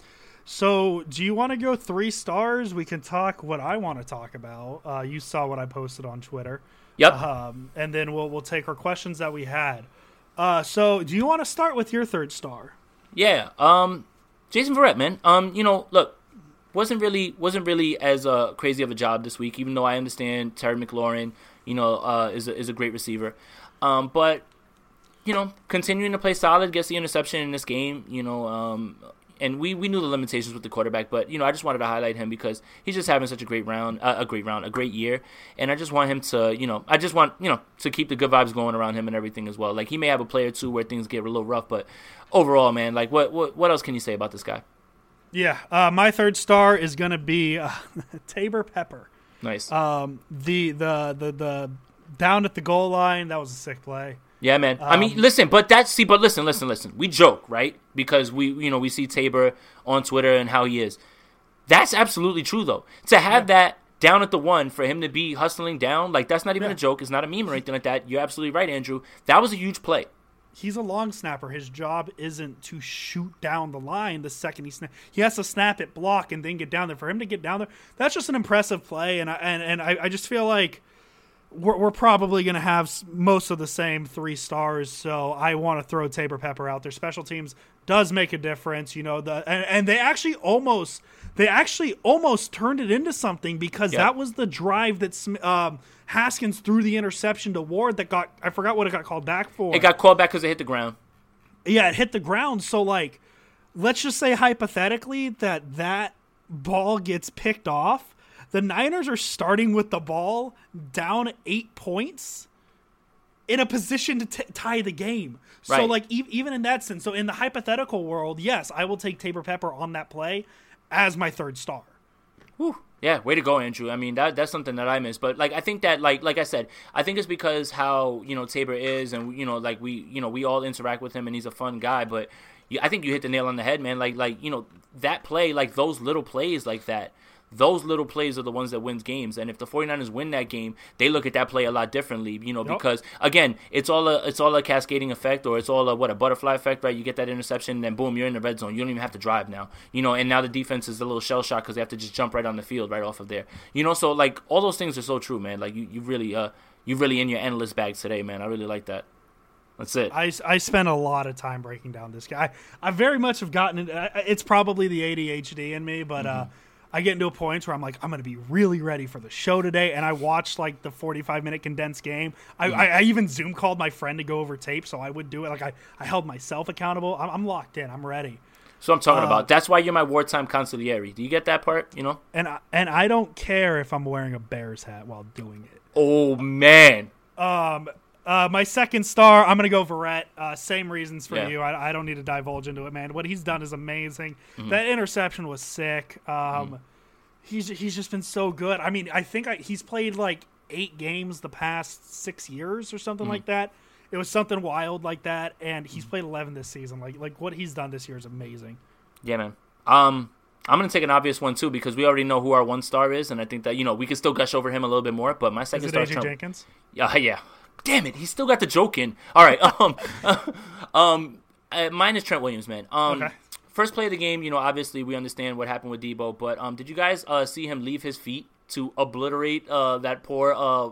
so, do you want to go three stars? We can talk what I want to talk about. Uh, you saw what I posted on Twitter. Yep. Um, and then we'll we'll take our questions that we had. Uh, so, do you want to start with your third star? Yeah. Um, Jason Verrett, man. Um, you know, look. Wasn't really wasn't really as uh, crazy of a job this week, even though I understand Terry McLaurin, you know, uh, is a, is a great receiver. Um, but you know, continuing to play solid, gets the interception in this game, you know, um, and we, we knew the limitations with the quarterback, but you know, I just wanted to highlight him because he's just having such a great round, uh, a great round, a great year, and I just want him to, you know, I just want you know to keep the good vibes going around him and everything as well. Like he may have a play or two where things get a little rough, but overall, man, like what what what else can you say about this guy? Yeah, uh, my third star is going to be uh, Taybor Pepper. Nice. Um, the, the the the down at the goal line, that was a sick play. Yeah, man. Um, I mean, listen, but that's see, but listen, listen, listen. We joke, right? Because we you know we see Taybor on Twitter and how he is. That's absolutely true, though. To have yeah. that down at the one for him to be hustling down, like that's not even yeah. a joke. It's not a meme or anything like that. You're absolutely right, Andrew. That was a huge play. He's a long snapper. His job isn't to shoot down the line the second he snaps. He has to snap it, block, and then get down there. For him to get down there, that's just an impressive play. And I, and, and I, I just feel like we're, we're probably going to have most of the same three stars. So I want to throw Taybor Pepper out there. Special teams does make a difference, you know. The and, and they actually almost they actually almost turned it into something because yep. that was the drive that um, Haskins threw the interception to Ward that got I forgot what it got called back for. It got called back because it hit the ground. Yeah, it hit the ground. So like, let's just say hypothetically that that ball gets picked off. The Niners are starting with the ball down eight points. In a position to t- tie the game. Right. So, like, e- even in that sense, so in the hypothetical world, yes, I will take Taybor Pepper on that play as my third star. Whew. Yeah, way to go, Andrew. I mean, that that's something that I miss. But, like, I think that, like like I said, I think it's because how, you know, Taybor is and, you know, like, we, you know, we all interact with him and he's a fun guy. But you, I think you hit the nail on the head, man. Like, like you know, that play, like, those little plays like that, those little plays are the ones that wins games. And if the 49ers win that game, they look at that play a lot differently, you know, yep. because, again, it's all a it's all a cascading effect or it's all a, what, a butterfly effect, right? You get that interception, and then, boom, you're in the red zone. You don't even have to drive now, you know, and now the defense is a little shell-shocked because they have to just jump right on the field right off of there. You know, so, like, all those things are so true, man. Like, you, you really uh, you really in your analyst bag today, man. I really like that. That's it. I, I spent a lot of time breaking down this guy. I, I very much have gotten it. It's probably the A D H D in me, but mm-hmm. – uh I get into a point where I'm like, I'm going to be really ready for the show today. And I watched like the forty-five minute condensed game. I, yeah. I, I even Zoom called my friend to go over tape. So I would do it. Like I, I held myself accountable. I'm, I'm locked in. I'm ready. So I'm talking uh, about, that's why you're my wartime consigliere. Do you get that part? You know? And I, and I don't care if I'm wearing a Bears hat while doing it. Oh man. Um, Uh, my second star, I'm going to go Verrett. Uh, same reasons for yeah. you. I, I don't need to divulge into it, man. What he's done is amazing. Mm-hmm. That interception was sick. Um, mm-hmm. He's he's just been so good. I mean, I think I, he's played like eight games the past six years or something mm-hmm. like that. It was something wild like that, and he's mm-hmm. played eleven this season. Like like what he's done this year is amazing. Yeah, man. Um, I'm going to take an obvious one, too, because we already know who our one star is, and I think that, you know, we can still gush over him a little bit more, but my second is it star is Trump- Jenkins? Uh, yeah. Damn it, he still got the joke in. All right, um, um, uh, mine is Trent Williams, man. Um, okay. First play of the game, you know, obviously we understand what happened with Deebo, but um, did you guys uh, see him leave his feet to obliterate uh, that poor uh,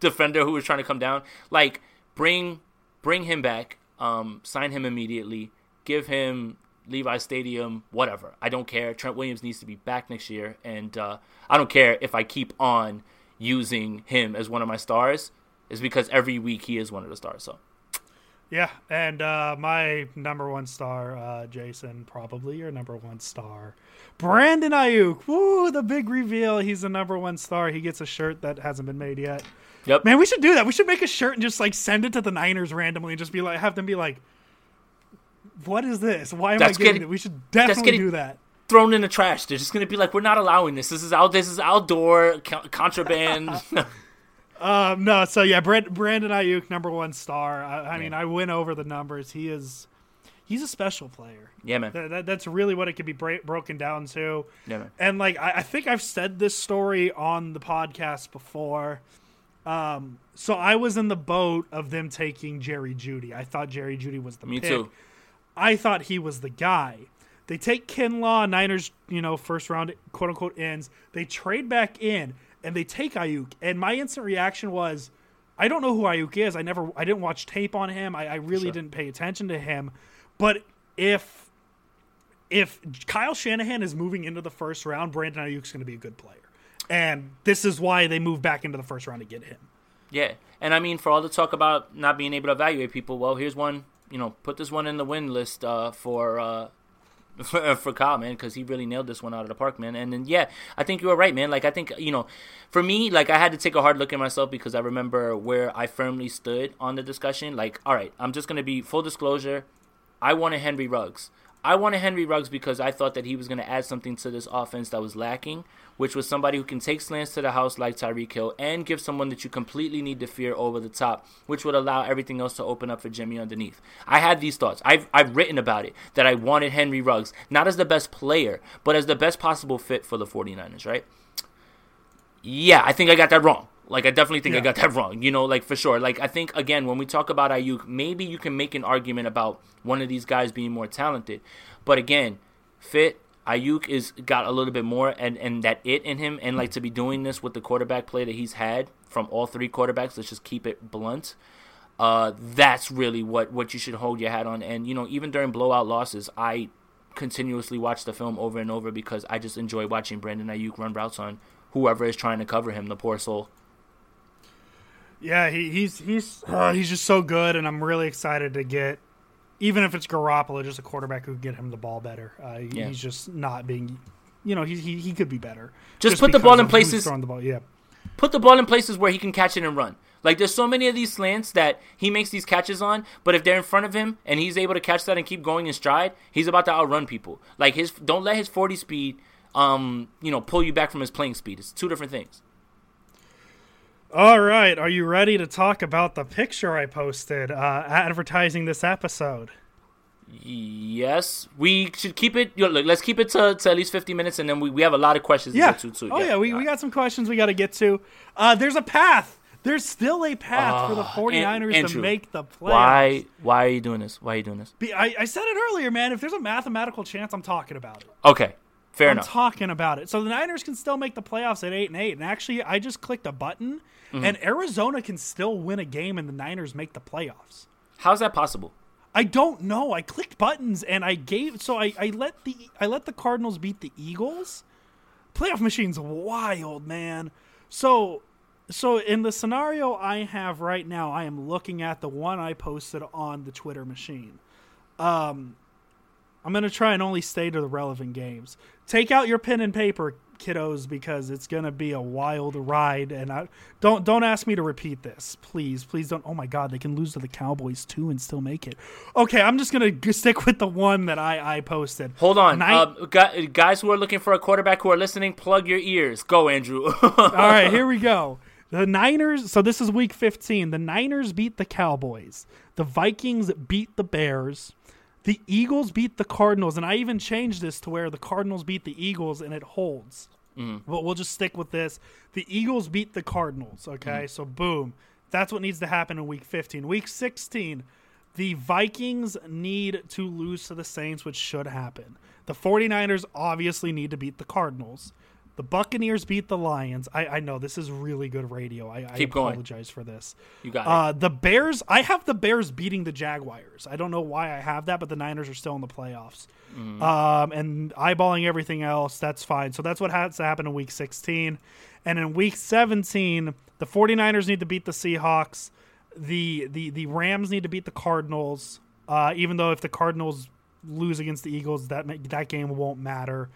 defender who was trying to come down? Like, bring, bring him back. um, sign him immediately, give him Levi Stadium, whatever. I don't care. Trent Williams needs to be back next year, and uh, I don't care if I keep on using him as one of my stars. It's because every week he is one of the stars. So, yeah, and uh, my number one star, uh, Jason, probably your number one star, Brandon Ayuk. Woo, the big reveal. He's the number one star. He gets a shirt that hasn't been made yet. Yep. Man, we should do that. We should make a shirt and just like send it to the Niners randomly and just be like, have them be like, what is this? Why am that's I getting, getting it? We should definitely do that. Thrown in the trash. They're just going to be like, we're not allowing this. This is out. This is outdoor co- contraband. um, no. So yeah, Brand, Brandon Ayuk, number one star. I, I mean, I went over the numbers. He is, he's a special player. Yeah, man. That, that, that's really what it could be bra- broken down to. Yeah, man. And like, I, I think I've said this story on the podcast before. Um, so I was in the boat of them taking Jerry Jeudy. I thought Jerry Jeudy was the Me pick. Too. I thought he was the guy. They take Kinlaw, Niners, you know, first round, quote unquote, ends. They trade back in and they take Ayuk. And my instant reaction was, I don't know who Ayuk is. I never, I didn't watch tape on him. I, I really sure. didn't pay attention to him. But if, if Kyle Shanahan is moving into the first round, Brandon Ayuk's going to be a good player. And this is why they moved back into the first round to get him. Yeah. And I mean, for all the talk about not being able to evaluate people, well, here's one, you know, put this one in the win list uh, for, uh, for for Kyle, man, because he really nailed this one out of the park, man. And then, yeah, I think you were right, man. Like, I think, you know, for me, like, I had to take a hard look at myself because I remember where I firmly stood on the discussion. Like, all right, I'm just going to be full disclosure. I wanted Henry Ruggs. I wanted Henry Ruggs because I thought that he was going to add something to this offense that was lacking, which was somebody who can take slants to the house like Tyreek Hill and give someone that you completely need to fear over the top, which would allow everything else to open up for Jimmy underneath. I had these thoughts. I've I've written about it, that I wanted Henry Ruggs, not as the best player, but as the best possible fit for the 49ers, right? Yeah, I think I got that wrong. Like, I definitely think yeah. I got that wrong, you know, like, for sure. Like, I think, again, when we talk about Ayuk, maybe you can make an argument about one of these guys being more talented. But, again, fit, Ayuk is got a little bit more and, and that it in him. And, like, to be doing this with the quarterback play that he's had from all three quarterbacks, let's just keep it blunt, uh, that's really what, what you should hold your hat on. And, you know, even during blowout losses, I continuously watch the film over and over because I just enjoy watching Brandon Ayuk run routes on whoever is trying to cover him, the poor soul. Yeah, he, he's he's uh, he's just so good, and I'm really excited to get, even if it's Garoppolo, just a quarterback who can get him the ball better. Uh, he, yeah. He's just not being, you know, he he, he could be better. Just, just put the ball in places. The ball. Yeah, put the ball in places where he can catch it and run. Like, there's so many of these slants that he makes these catches on, but if they're in front of him and he's able to catch that and keep going in stride, he's about to outrun people. Like, his don't let his forty speed, um, you know, pull you back from his playing speed. It's two different things. All right, are you ready to talk about the picture I posted uh, advertising this episode? Yes, we should keep it. You know, look, let's keep it to, to at least fifty minutes, and then we, we have a lot of questions yeah. to get to. Too. Oh yeah, yeah we, we got some questions we got to get to. Uh, there's a path. There's still a path uh, for the 49ers Andrew, to make the playoffs. Why? Why are you doing this? Why are you doing this? Be, I, I said it earlier, man. If there's a mathematical chance, I'm talking about it. Okay. Fair enough. I'm talking about it. So the Niners can still make the playoffs at eight and eight. And actually, I just clicked a button, mm-hmm. and Arizona can still win a game, and the Niners make the playoffs. How's that possible? I don't know. I clicked buttons, and I gave. So I, I let the I let the Cardinals beat the Eagles. Playoff machine's wild, man. So so in the scenario I have right now, I am looking at the one I posted on the Twitter machine. Um. I'm going to try and only stay to the relevant games. Take out your pen and paper, kiddos, because it's going to be a wild ride. And I don't don't ask me to repeat this. Please, please don't. Oh, my God, they can lose to the Cowboys, too, and still make it. Okay, I'm just going to stick with the one that I, I posted. Hold on. I, uh, guys who are looking for a quarterback who are listening, plug your ears. Go, Andrew. All right, here we go. The Niners, so this is week fifteen. The Niners beat the Cowboys. The Vikings beat the Bears. The Eagles beat the Cardinals, and I even changed this to where the Cardinals beat the Eagles, and it holds. Mm-hmm. But we'll just stick with this. The Eagles beat the Cardinals, okay? Mm-hmm. So, boom. That's what needs to happen in Week fifteen. Week sixteen, the Vikings need to lose to the Saints, which should happen. The 49ers obviously need to beat the Cardinals. The Buccaneers beat the Lions. I, I know this is really good radio. I, Keep I apologize going. for this. You got uh, it. The Bears. I have the Bears beating the Jaguars. I don't know why I have that, but the Niners are still in the playoffs. Mm. Um, and eyeballing everything else, that's fine. So that's what has to happen in week sixteen. And in week seventeen, the 49ers need to beat the Seahawks. The, the, the Rams need to beat the Cardinals, uh, even though if the Cardinals lose against the Eagles, that that game won't matter.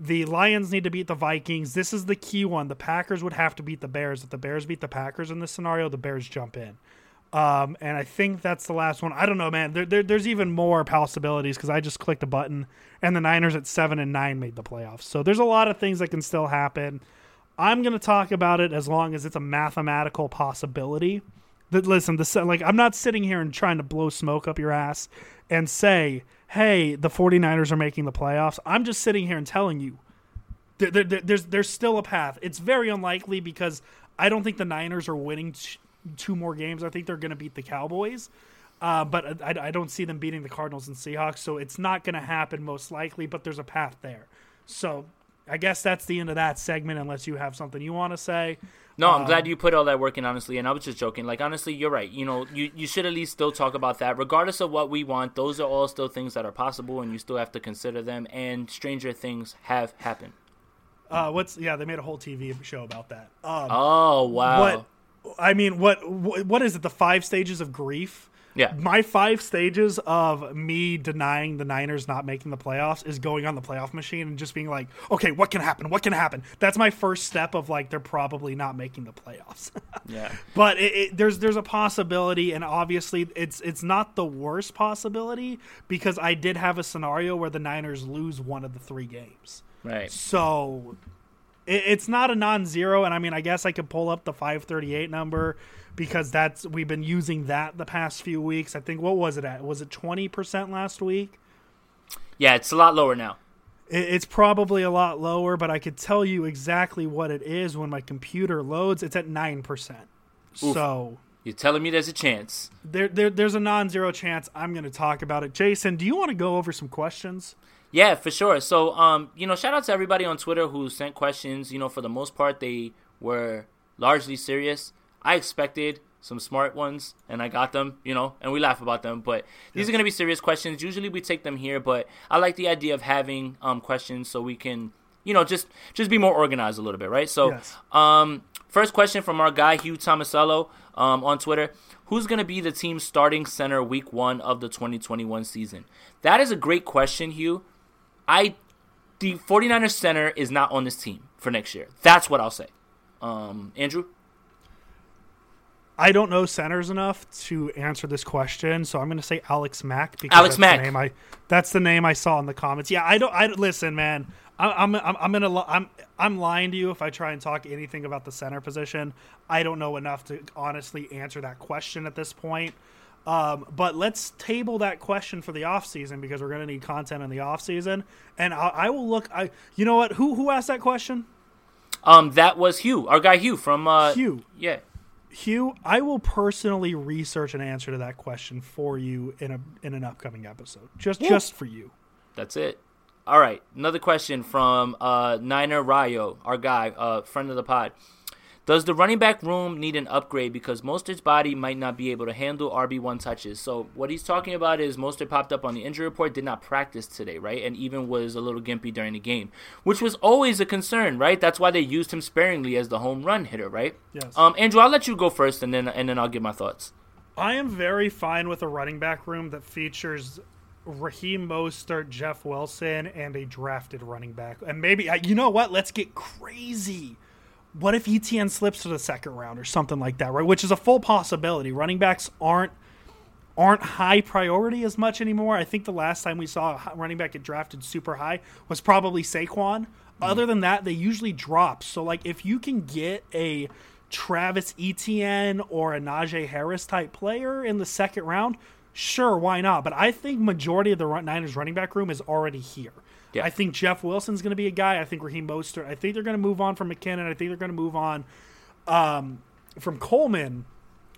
The Lions need to beat the Vikings. This is the key one. The Packers would have to beat the Bears. If the Bears beat the Packers in this scenario, the Bears jump in. Um, and I think that's the last one. I don't know, man. There, there, there's even more possibilities because I just clicked a button, and the Niners at seven and nine made the playoffs. So there's a lot of things that can still happen. I'm going to talk about it as long as it's a mathematical possibility. That listen, the, like I'm not sitting here and trying to blow smoke up your ass and say, hey, the 49ers are making the playoffs. I'm just sitting here and telling you there, there, there's there's still a path. It's very unlikely because I don't think the Niners are winning t- two more games. I think they're going to beat the Cowboys, uh, but I, I don't see them beating the Cardinals and Seahawks, so it's not going to happen most likely, but there's a path there. So I guess that's the end of that segment unless you have something you want to say. No, I'm um, glad you put all that work in, honestly, and I was just joking. Like, honestly, you're right. You know, you, you should at least still talk about that. Regardless of what we want, those are all still things that are possible, and you still have to consider them, and stranger things have happened. Uh, what's yeah, they made a whole T V show about that. Um, oh, wow. What, I mean, what what is it, the five stages of grief? Yeah. My five stages of me denying the Niners not making the playoffs is going on the playoff machine and just being like, okay, what can happen? What can happen? That's my first step of like, they're probably not making the playoffs. Yeah. But it, it, there's there's a possibility, and obviously it's it's not the worst possibility because I did have a scenario where the Niners lose one of the three games. Right. So it, it's not a non-zero, and I mean, I guess I could pull up the five thirty-eight number, because that's we've been using that the past few weeks. I think, what was it at? Was it twenty percent last week? Yeah, it's a lot lower now. It's probably a lot lower, but I could tell you exactly what it is when my computer loads. It's at nine percent. Oof. So you're telling me there's a chance. There, there, there's a non-zero chance. I'm going to talk about it. Jason, do you want to go over some questions? Yeah, for sure. So, um, you know, shout out to everybody on Twitter who sent questions. You know, for the most part, they were largely serious. I expected some smart ones, and I got them, you know, and we laugh about them. But these yeah. are going to be serious questions. Usually we take them here, but I like the idea of having um, questions so we can, you know, just just be more organized a little bit, right? So yes. um, first question from our guy, Hugh Tomasello, um, on Twitter. Who's going to be the team's starting center week one of the twenty twenty-one season? That is a great question, Hugh. I The 49ers center is not on this team for next year. That's what I'll say. Um, Andrew? I don't know centers enough to answer this question, so I'm going to say Alex Mack because Alex that's, Mack. The name I, that's the name I saw in the comments. Yeah, I don't. I listen, man. I, I'm I'm I'm gonna I'm I'm lying to you if I try and talk anything about the center position. I don't know enough to honestly answer that question at this point. Um, but let's table that question for the offseason because we're going to need content in the offseason. And I, I will look. I you know what? Who who asked that question? Um, that was Hugh, our guy Hugh from uh, Hugh. Yeah. Hugh, I will personally research an answer to that question for you in a in an upcoming episode. Just Woo. just for you. That's it. All right. Another question from uh, Niner Rayo, our guy, uh, friend of the pod. Does the running back room need an upgrade because Mostert's body might not be able to handle R B one touches? So what he's talking about is Mostert popped up on the injury report, did not practice today, right? And even was a little gimpy during the game, which was always a concern, right? That's why they used him sparingly as the home run hitter, right? Yes. Um, Andrew, I'll let you go first, and then and then I'll give my thoughts. I am very fine with a running back room that features Raheem Mostert, Jeff Wilson, and a drafted running back. And maybe, you know what? Let's get crazy. What if E T N slips to the second round or something like that, right? Which is a full possibility. Running backs aren't aren't high priority as much anymore. I think the last time we saw a running back get drafted super high was probably Saquon. Mm-hmm. Other than that, they usually drop. So, like, if you can get a Travis Etienne or a Najee Harris type player in the second round, sure, why not? But I think majority of the Niners running back room is already here. Yeah. I think Jeff Wilson's going to be a guy. I think Raheem Mostert. I think they're going to move on from McKinnon. I think they're going to move on um, from Coleman.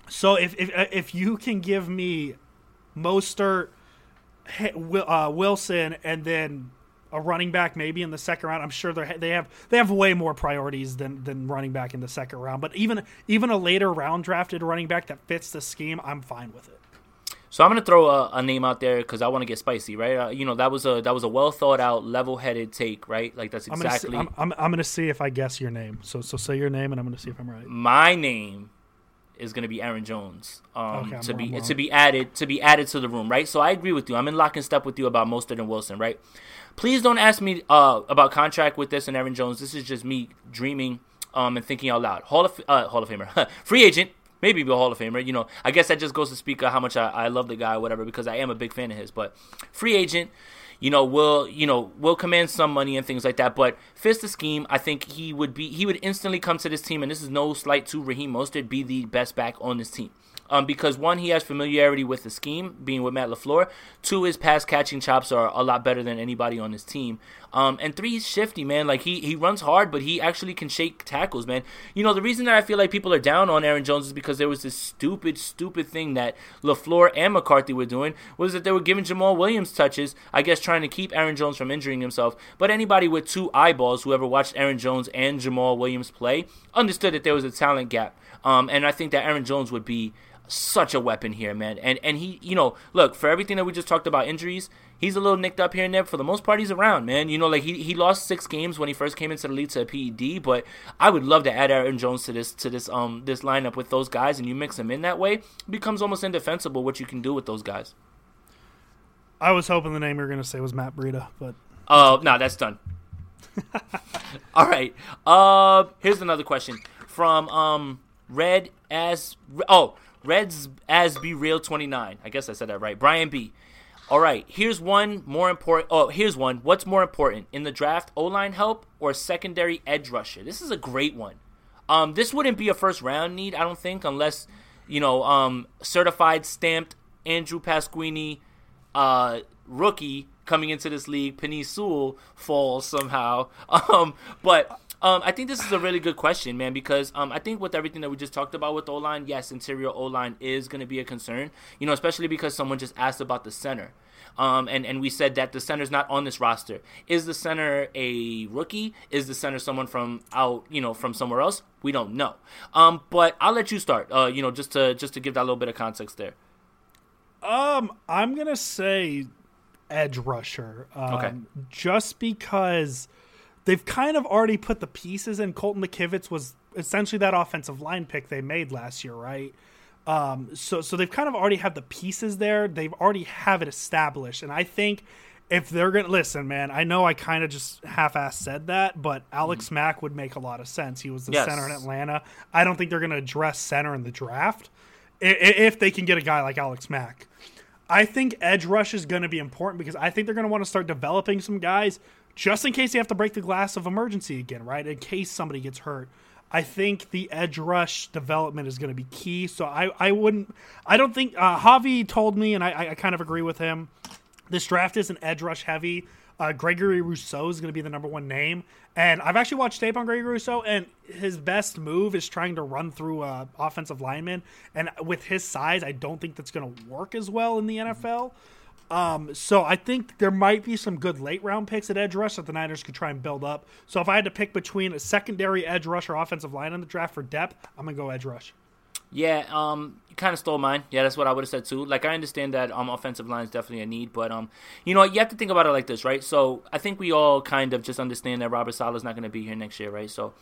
So if, if if you can give me Mostert, uh, Wilson, and then a running back maybe in the second round. I'm sure they they have they have way more priorities than than running back in the second round. But even even a later round drafted running back that fits the scheme, I'm fine with it. So I'm gonna throw a, a name out there because I want to get spicy, right? Uh, you know, that was a that was a well thought out, level headed take, right? Like that's exactly. I'm gonna, see, I'm, I'm, I'm gonna see if I guess your name. So so say your name, and I'm gonna see if I'm right. My name is gonna be Aaron Jones. Um, okay, to wrong, be wrong. to be added to be added to the room, right? So I agree with you. I'm in lock and step with you about Mostert and Wilson, right? Please don't ask me uh, about contract with this and Aaron Jones. This is just me dreaming um, and thinking out loud. Hall of uh, Hall of Famer, free agent. Maybe be a Hall of Famer. You know, I guess that just goes to speak of how much I, I love the guy, or whatever, because I am a big fan of his. But free agent, you know, will you know will command some money and things like that. But fits the scheme. I think he would be he would instantly come to this team, and this is no slight to Raheem Mostert, be the best back on this team. Um, because one, he has familiarity with the scheme, being with Matt LaFleur. Two, his pass catching chops are a lot better than anybody on his team. Um, and three, he's shifty, man. Like he he runs hard, but he actually can shake tackles, man. You know, the reason that I feel like people are down on Aaron Jones is because there was this stupid, stupid thing that LaFleur and McCarthy were doing, was that they were giving Jamal Williams touches, I guess trying to keep Aaron Jones from injuring himself. But anybody with two eyeballs, whoever watched Aaron Jones and Jamal Williams play, understood that there was a talent gap. Um, and I think that Aaron Jones would be such a weapon here, man. And and he, you know, look, for everything that we just talked about, injuries, he's a little nicked up here and there. For the most part, he's around, man. You know, like he, he lost six games when he first came into the league to a P E D, but I would love to add Aaron Jones to this to this um this lineup with those guys, and you mix him in that way, it becomes almost indefensible what you can do with those guys. I was hoping the name you were going to say was Matt Breida, but oh, uh, no, that's done. All right. Uh, here's another question from um Red as oh. Reds as be real twenty-nine. I guess I said that right. Brian B. All right. Here's one more important. Oh, here's one. What's more important in the draft? O-line help or secondary edge rusher? This is a great one. Um, this wouldn't be a first round need, I don't think, unless, you know, um, certified stamped Andrew Pasquini, uh, rookie coming into this league, Penei Sewell falls somehow. Um, but. Um, I think this is a really good question, man, because um, I think with everything that we just talked about with O-line, yes, interior O-line is going to be a concern, you know, especially because someone just asked about the center. Um, and, and we said that the center's not on this roster. Is the center a rookie? Is the center someone from out, you know, from somewhere else? We don't know. Um, but I'll let you start, uh, you know, just to just to give that little bit of context there. Um, I'm going to say edge rusher. Um, okay. Just because they've kind of already put the pieces in. Colton McKivitz was essentially that offensive line pick they made last year, right? Um, so so they've kind of already had the pieces there. They've already have it established. And I think if they're going to – listen, man, I know I kind of just half-assed said that, but Alex mm-hmm. Mack would make a lot of sense. He was the yes. center in Atlanta. I don't think they're going to address center in the draft if they can get a guy like Alex Mack. I think edge rush is going to be important because I think they're going to want to start developing some guys – just in case you have to break the glass of emergency again, right? In case somebody gets hurt. I think the edge rush development is going to be key. So I, I wouldn't – I don't think uh, – Javi told me, and I, I kind of agree with him, this draft is an edge rush heavy. Uh, Gregory Rousseau is going to be the number one name. And I've actually watched tape on Gregory Rousseau, and his best move is trying to run through uh, offensive linemen. And with his size, I don't think that's going to work as well in the N F L. Um, so I think there might be some good late round picks at edge rush that the Niners could try and build up. So if I had to pick between a secondary edge rush or offensive line on the draft for depth, I'm going to go edge rush. Yeah, um, you kind of stole mine. Yeah, that's what I would have said too. Like, I understand that um, offensive line is definitely a need, but um, you know, you have to think about it like this, right? So I think we all kind of just understand that Robert Saleh's not going to be here next year, right? So,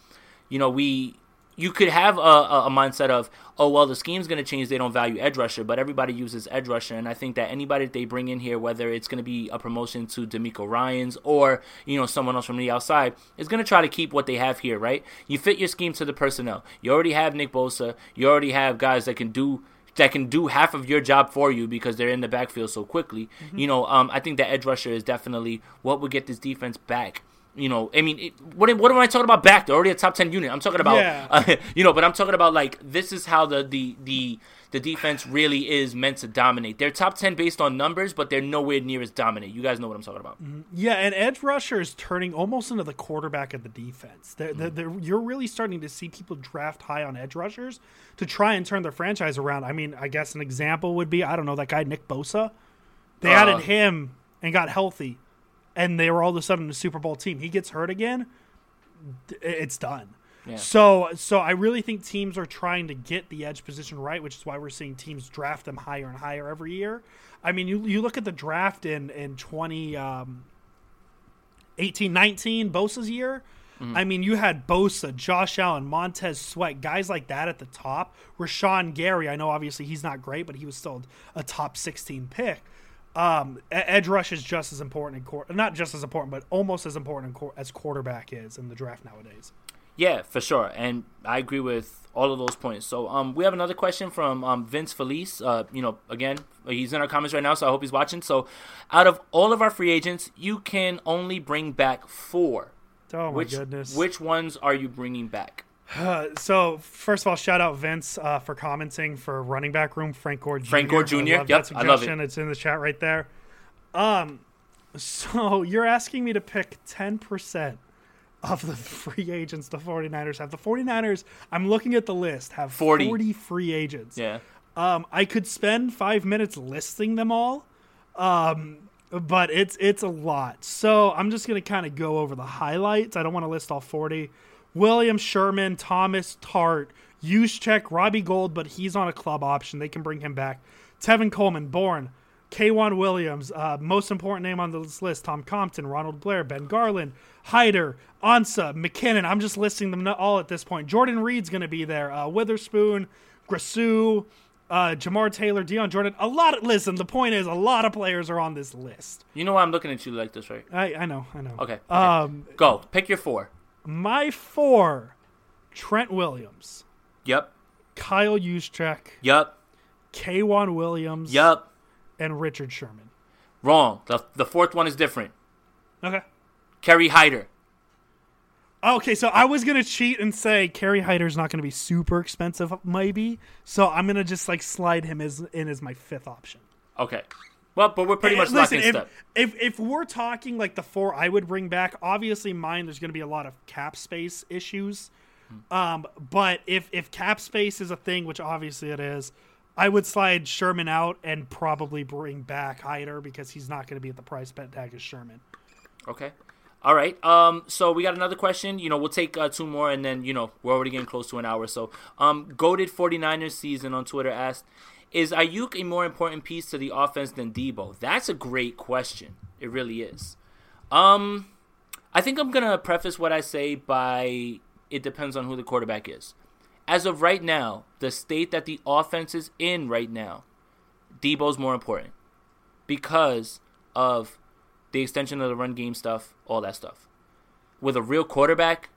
you know, we... You could have a, a mindset of, oh, well, the scheme's going to change. They don't value edge rusher, but everybody uses edge rusher. And I think that anybody that they bring in here, whether it's going to be a promotion to D'Amico Ryans or, you know, someone else from the outside, is going to try to keep what they have here, right? You fit your scheme to the personnel. You already have Nick Bosa. You already have guys that can do that can do half of your job for you because they're in the backfield so quickly. Mm-hmm. You know, um, I think that edge rusher is definitely what would get this defense back. You know, I mean, it, what what am I talking about back? They're already a top ten unit. I'm talking about, yeah. uh, you know, but I'm talking about, like, this is how the, the, the, the defense really is meant to dominate. They're top ten based on numbers, but they're nowhere near as dominant. You guys know what I'm talking about. Mm-hmm. Yeah, and edge rusher is turning almost into the quarterback of the defense. They're, mm-hmm. they're, they're, you're really starting to see people draft high on edge rushers to try and turn their franchise around. I mean, I guess an example would be, I don't know, that guy Nick Bosa. They uh, added him and got healthy. and they were all of a sudden a Super Bowl team. He gets hurt again, it's done. Yeah. So so I really think teams are trying to get the edge position right, which is why we're seeing teams draft them higher and higher every year. I mean, you you look at the draft in, in twenty eighteen nineteen, Bosa's year. Mm-hmm. I mean, you had Bosa, Josh Allen, Montez Sweat, guys like that at the top. Rashawn Gary, I know obviously he's not great, but he was still a top sixteen pick. Um, edge rush is just as important, in cor- not just as important, but almost as important in cor- as quarterback is in the draft nowadays. Yeah, for sure, and I agree with all of those points. So um, we have another question from um, Vince Felice. Uh, you know, again, he's in our comments right now, so I hope he's watching. So out of all of our free agents, you can only bring back four. Oh, my which, goodness. Which ones are you bringing back? Uh, so, first of all, shout out Vince uh, for commenting for running back room, Frank Gore Junior Frank Gore Junior I love yep, that suggestion. I love it. It's in the chat right there. Um, so you're asking me to pick ten percent of the free agents the 49ers have. The 49ers, I'm looking at the list, have forty, forty free agents. Yeah. Um, I could spend five minutes listing them all, um, but it's it's a lot. So I'm just going to kind of go over the highlights. I don't want to list all forty. Williams, Sherman, Thomas, Tart, Juszczyk, Robbie Gould, but he's on a club option. They can bring him back. Tevin Coleman, Bourne, Kaywan Williams, uh, most important name on this list, Tom Compton, Ronald Blair, Ben Garland, Hyder, Ansa, McKinnon. I'm just listing them all at this point. Jordan Reed's going to be there. Uh, Witherspoon, Grisou, uh, Jamar Taylor, Dion Jordan. A lot of, listen, the point is a lot of players are on this list. You know why I'm looking at you like this, right? I, I know, I know. Okay. okay. Um, Go. Pick your four. My four, Trent Williams. Yep. Kyle Juszczyk. Yep. Kaywan Williams. Yep. And Richard Sherman. Wrong. The, the fourth one is different. Okay. Kerry Hyder. Okay, so I was going to cheat and say Kerry Hyder's not going to be super expensive, maybe. So I'm going to just like slide him as, in as my fifth option. Okay. Well, but we're pretty much locked in step. If, if we're talking like the four I would bring back, obviously mine, there's going to be a lot of cap space issues. Hmm. Um, but if, if cap space is a thing, which obviously it is, I would slide Sherman out and probably bring back Hyder because he's not going to be at the price bet tag as Sherman. Okay. All right. Um, so we got another question. You know, we'll take uh, two more, and then, you know, we're already getting close to an hour. So um, Goated 49ers Season on Twitter asked, is Ayuk a more important piece to the offense than Deebo? That's a great question. It really is. Um, I think I'm going to preface what I say by it depends on who the quarterback is. As of right now, the state that the offense is in right now, Deebo's more important because of the extension of the run game stuff, all that stuff. With a real quarterback,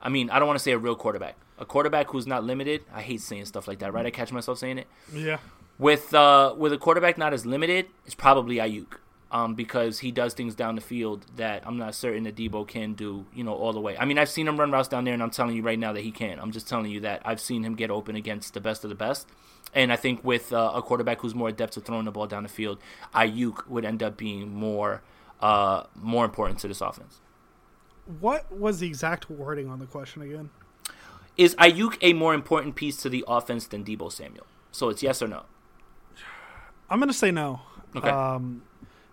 I mean, I don't want to say a real quarterback. A quarterback who's not limited. I hate saying stuff like that, right? I catch myself saying it. Yeah. With uh, with a quarterback not as limited, it's probably Ayuk um, because he does things down the field that I'm not certain that Deebo can do, you know, all the way. I mean, I've seen him run routes down there, and I'm telling you right now that he can. I'm just telling you that I've seen him get open against the best of the best. And I think with uh, a quarterback who's more adept at throwing the ball down the field, Ayuk would end up being more uh, more important to this offense. What was the exact wording on the question again? Is Ayuk a more important piece to the offense than Deebo Samuel? So it's yes or no. I'm going to say no. Okay. Um,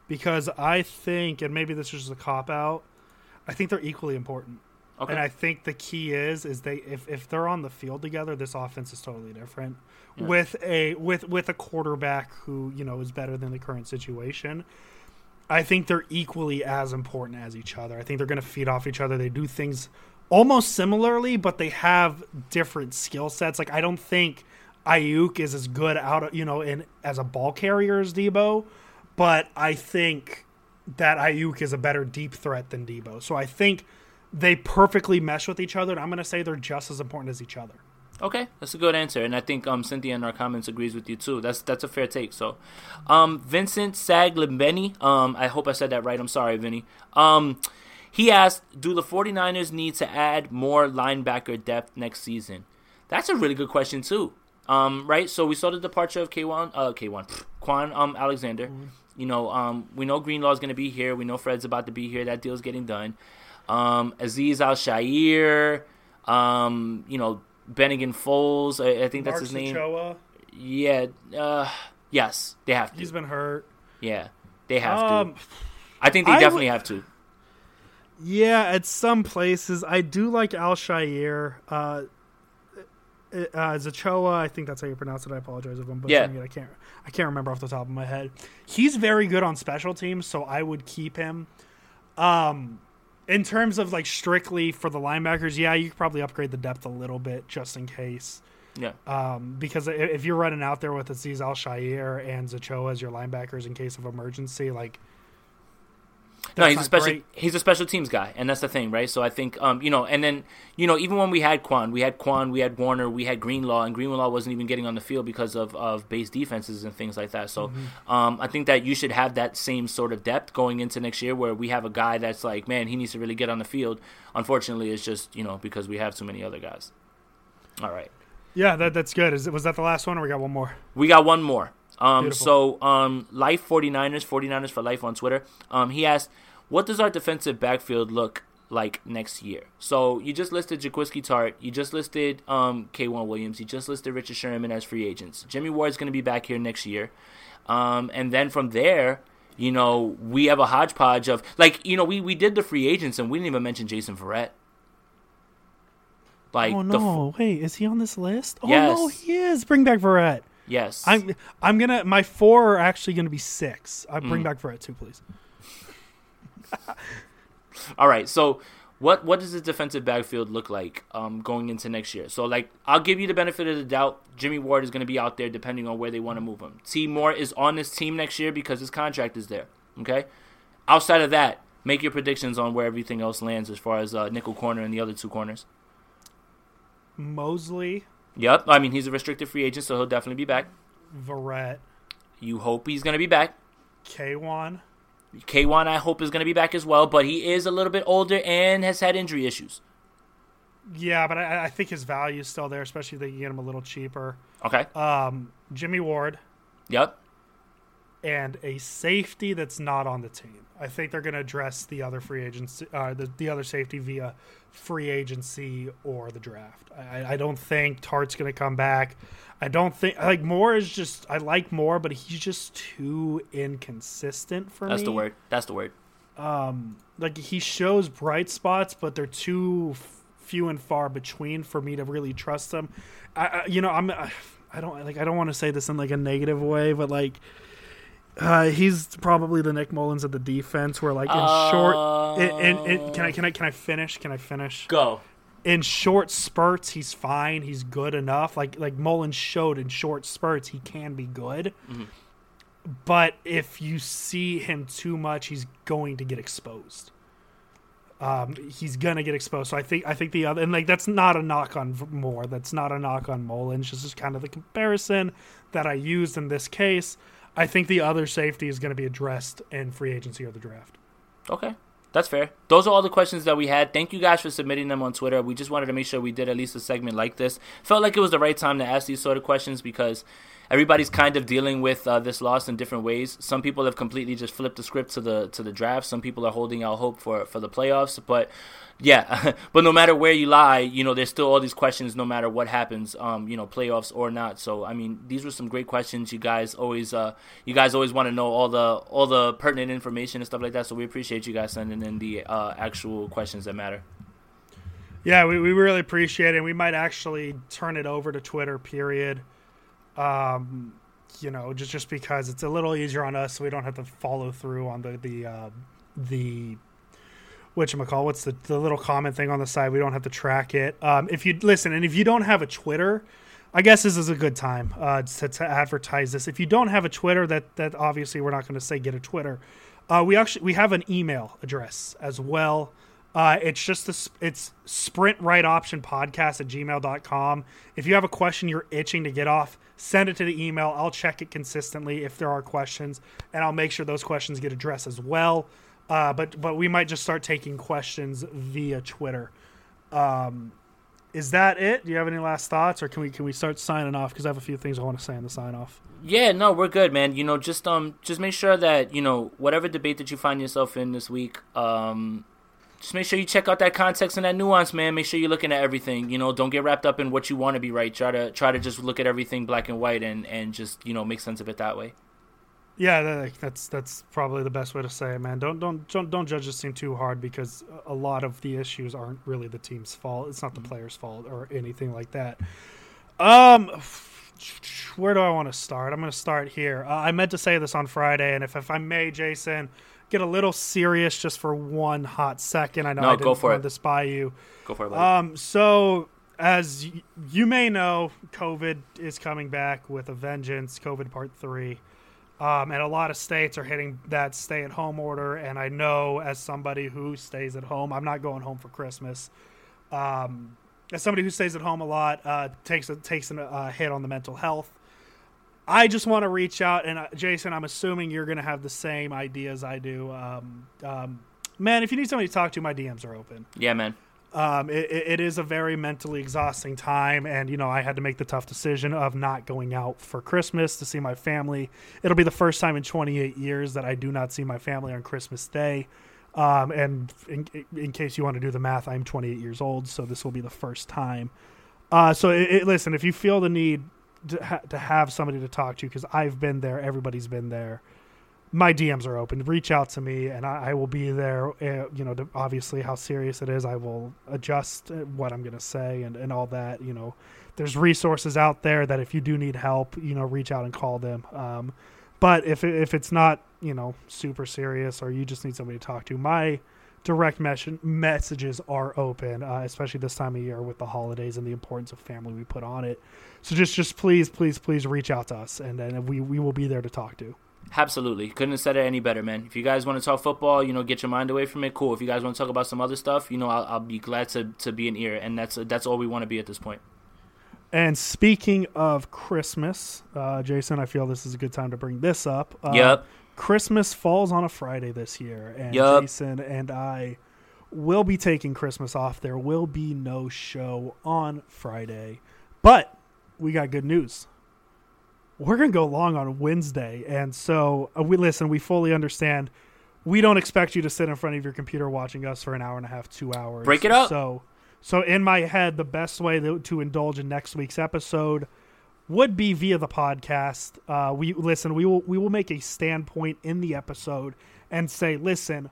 because I think, and maybe this is just a cop-out, I think they're equally important. Okay. And I think the key is is they if, if they're on the field together, this offense is totally different. Yeah. With a with with a quarterback who, you know, is better than the current situation, I think they're equally as important as each other. I think they're going to feed off each other. They do things almost similarly, but they have different skill sets. Like, I don't think Ayuk is as good out of, you know, in as a ball carrier as Deebo, but I think that Ayuk is a better deep threat than Deebo. So I think they perfectly mesh with each other, and I'm going to say they're just as important as each other. Okay, that's a good answer, and I think um, Cynthia in our comments agrees with you too. That's that's a fair take. So, um, Vincent Saglimbeni, um, I hope I said that right. I'm sorry, Vinny. Um, he asked, do the 49ers need to add more linebacker depth next season? That's a really good question too. Um, right, so we saw the departure of Kwan, uh, Kwan, Quan um, Alexander. Mm-hmm. You know, um, we know Greenlaw's going to be here. We know Fred's about to be here. That deal's getting done. Um, Azeez Al-Shaair, um, you know, Bennigan Foles, I, I think that's Mark his name. Ochoa. Yeah. Uh, yes, they have to. He's been hurt. Yeah, they have um, to. I think they I definitely w- have to. Yeah, at some places. I do like Alshire. Uh, uh, Zechoa, I think that's how you pronounce it. I apologize if I'm butchering yeah. it. I can't, I can't remember off the top of my head. He's very good on special teams, so I would keep him. Um, in terms of like strictly for the linebackers, yeah, you could probably upgrade the depth a little bit just in case. Yeah. Um, because if you're running out there with Aziz Alshire and Zechoa as your linebackers in case of emergency, like, no, he's a special great. he's a special teams guy, and that's the thing, right? So I think, um, you know, and then, you know, even when we had Quan, we had Quan, we had Warner, we had Greenlaw, and Greenlaw wasn't even getting on the field because of, of base defenses and things like that. So mm-hmm. um, I think that you should have that same sort of depth going into next year where we have a guy that's like, man, he needs to really get on the field. Unfortunately, it's just, you know, because we have so many other guys. All right. Yeah, that that's good. Is it, was that the last one or we got one more? We got one more. Um, Beautiful. so, um, Life 49ers, 49ers for Life on Twitter. Um, he asked, what does our defensive backfield look like next year? So you just listed Jaquiski Tart. You just listed, um, K one Williams. You just listed Richard Sherman as free agents. Jimmy Ward's going to be back here next year. Um, and then from there, you know, we have a hodgepodge of like, you know, we, we did the free agents and we didn't even mention Jason Verrett. Like, oh no, f- wait, is he on this list? Oh yes. No, he is. Bring back Verrett. Yes. I'm I'm gonna my four are actually gonna be six. I bring mm. back Verrett too, please. All right. So what what does the defensive backfield look like um, going into next year? So like I'll give you the benefit of the doubt. Jimmy Ward is gonna be out there depending on where they want to move him. T Moore is on this team next year because his contract is there. Okay. Outside of that, make your predictions on where everything else lands as far as uh, nickel corner and the other two corners. Mosley. Yep, I mean, he's a restricted free agent, so he'll definitely be back. Verrett. You hope he's going to be back. Kwan. Kwan, I hope, is going to be back as well, but he is a little bit older and has had injury issues. Yeah, but I, I think his value is still there, especially if they can get him a little cheaper. Okay. Um, Jimmy Ward. Yep. And a safety that's not on the team. I think they're going to address the other free agency, uh, the, the other safety via free agency or the draft. I, I don't think Tart's going to come back. I don't think like Moore is just. I like Moore, but he's just too inconsistent for That's me. That's the word. That's the word. Um, like he shows bright spots, but they're too f- few and far between for me to really trust him. I, I you know, I'm. I don't like. I don't want to say this in like a negative way, but like. Uh, he's probably the Nick Mullins of the defense. Where like in uh, short, in, in, in, can I can I can I finish? Can I finish? Go. In short spurts, he's fine. He's good enough. Like like Mullins showed in short spurts, he can be good. Mm-hmm. But if you see him too much, he's going to get exposed. Um, he's gonna get exposed. So I think I think the other and like that's not a knock on Moore. That's not a knock on Mullins. This is kind of the comparison that I used in this case. I think the other safety is going to be addressed in free agency or the draft. Okay, that's fair. Those are all the questions that we had. Thank you guys for submitting them on Twitter. We just wanted to make sure we did at least a segment like this. Felt like it was the right time to ask these sort of questions because everybody's kind of dealing with uh, this loss in different ways. Some people have completely just flipped the script to the to the draft. Some people are holding out hope for, for the playoffs. But, yeah, but no matter where you lie, you know, there's still all these questions no matter what happens, um, you know, playoffs or not. So, I mean, these were some great questions. You guys always uh, you guys always want to know all the, all the pertinent information and stuff like that. So we appreciate you guys sending in the uh, actual questions that matter. Yeah, we, we really appreciate it. We might actually turn it over to Twitter, period. Um, you know, just, just because it's a little easier on us, so we don't have to follow through on the, the, uh, the, whatchamacall, what's the, the little comment thing on the side. We don't have to track it. Um, if you listen, and if you don't have a Twitter, I guess this is a good time, uh, to, to advertise this. If you don't have a Twitter, that, that obviously we're not going to say get a Twitter. Uh, we actually, we have an email address as well. Uh, it's just the it's Sprint Right Option Podcast at gmail dot com. If you have a question you're itching to get off, send it to the email. I'll check it consistently if there are questions, and I'll make sure those questions get addressed as well. Uh, but but we might just start taking questions via Twitter. Um, is that it? Do you have any last thoughts, or can we can we start signing off? Because I have a few things I want to say on the sign off. Yeah, no, we're good, man. You know, just um, just make sure that you know whatever debate that you find yourself in this week, um. Just make sure you check out that context and that nuance, man. Make sure you're looking at everything. You know, don't get wrapped up in what you want to be right. Try to try to just look at everything black and white and, and just, you know, make sense of it that way. Yeah, that, that's that's probably the best way to say it, man. Don't don't don't don't judge this team too hard, because a lot of the issues aren't really the team's fault. It's not the players' fault or anything like that. Um, where do I want to start? I'm going to start here. Uh, I meant to say this on Friday, and if if I may, Jason, get a little serious just for one hot second. I know no, I didn't run this by you. Go for it, buddy. Um, so. As you may know, COVID is coming back with a vengeance, COVID part three. Um, and a lot of states are hitting that stay-at-home order. And I know, as somebody who stays at home, I'm not going home for Christmas. Um, as somebody who stays at home a lot, uh, takes a, takes a uh, hit on the mental health. I just want to reach out. And, uh, Jason, I'm assuming you're going to have the same ideas I do. Um, um, man, if you need somebody to talk to, my D Ms are open. Yeah, man. Um, it, it is a very mentally exhausting time, and, you know, I had to make the tough decision of not going out for Christmas to see my family. It'll be the first time in twenty-eight years that I do not see my family on Christmas Day. Um, and in, in case you want to do the math, I'm twenty-eight years old, so this will be the first time. Uh, so, it, it, listen, if you feel the need to, ha- to have somebody to talk to, because I've been there, everybody's been there, my D Ms are open. Reach out to me, and I, I will be there. Uh, you know, to, obviously, how serious it is, I will adjust what I'm going to say and, and all that. You know, there's resources out there that if you do need help, you know, reach out and call them. Um, but if if it's not, you know, super serious, or you just need somebody to talk to, my direct mes- messages are open, uh, especially this time of year with the holidays and the importance of family we put on it. So just, just please, please, please reach out to us, and then we, we will be there to talk to. Absolutely. Couldn't have said it any better, man. If you guys want to talk football, you know, get your mind away from it. Cool. If you guys want to talk about some other stuff, you know, I'll, I'll be glad to, to be an ear. And that's that's all we want to be at this point. And speaking of Christmas, uh, Jason, I feel this is a good time to bring this up. Uh, yep. Christmas falls on a Friday this year. And yep. Jason and I will be taking Christmas off. There will be no show on Friday. But we got good news. We're going to go long on Wednesday. And so uh, we listen, we fully understand. We don't expect you to sit in front of your computer watching us for an hour and a half, two hours. Break it up. So, so in my head, the best way to, to indulge in next week's episode would be via the podcast. Uh, we listen, we will, we will make a standpoint in the episode and say, listen,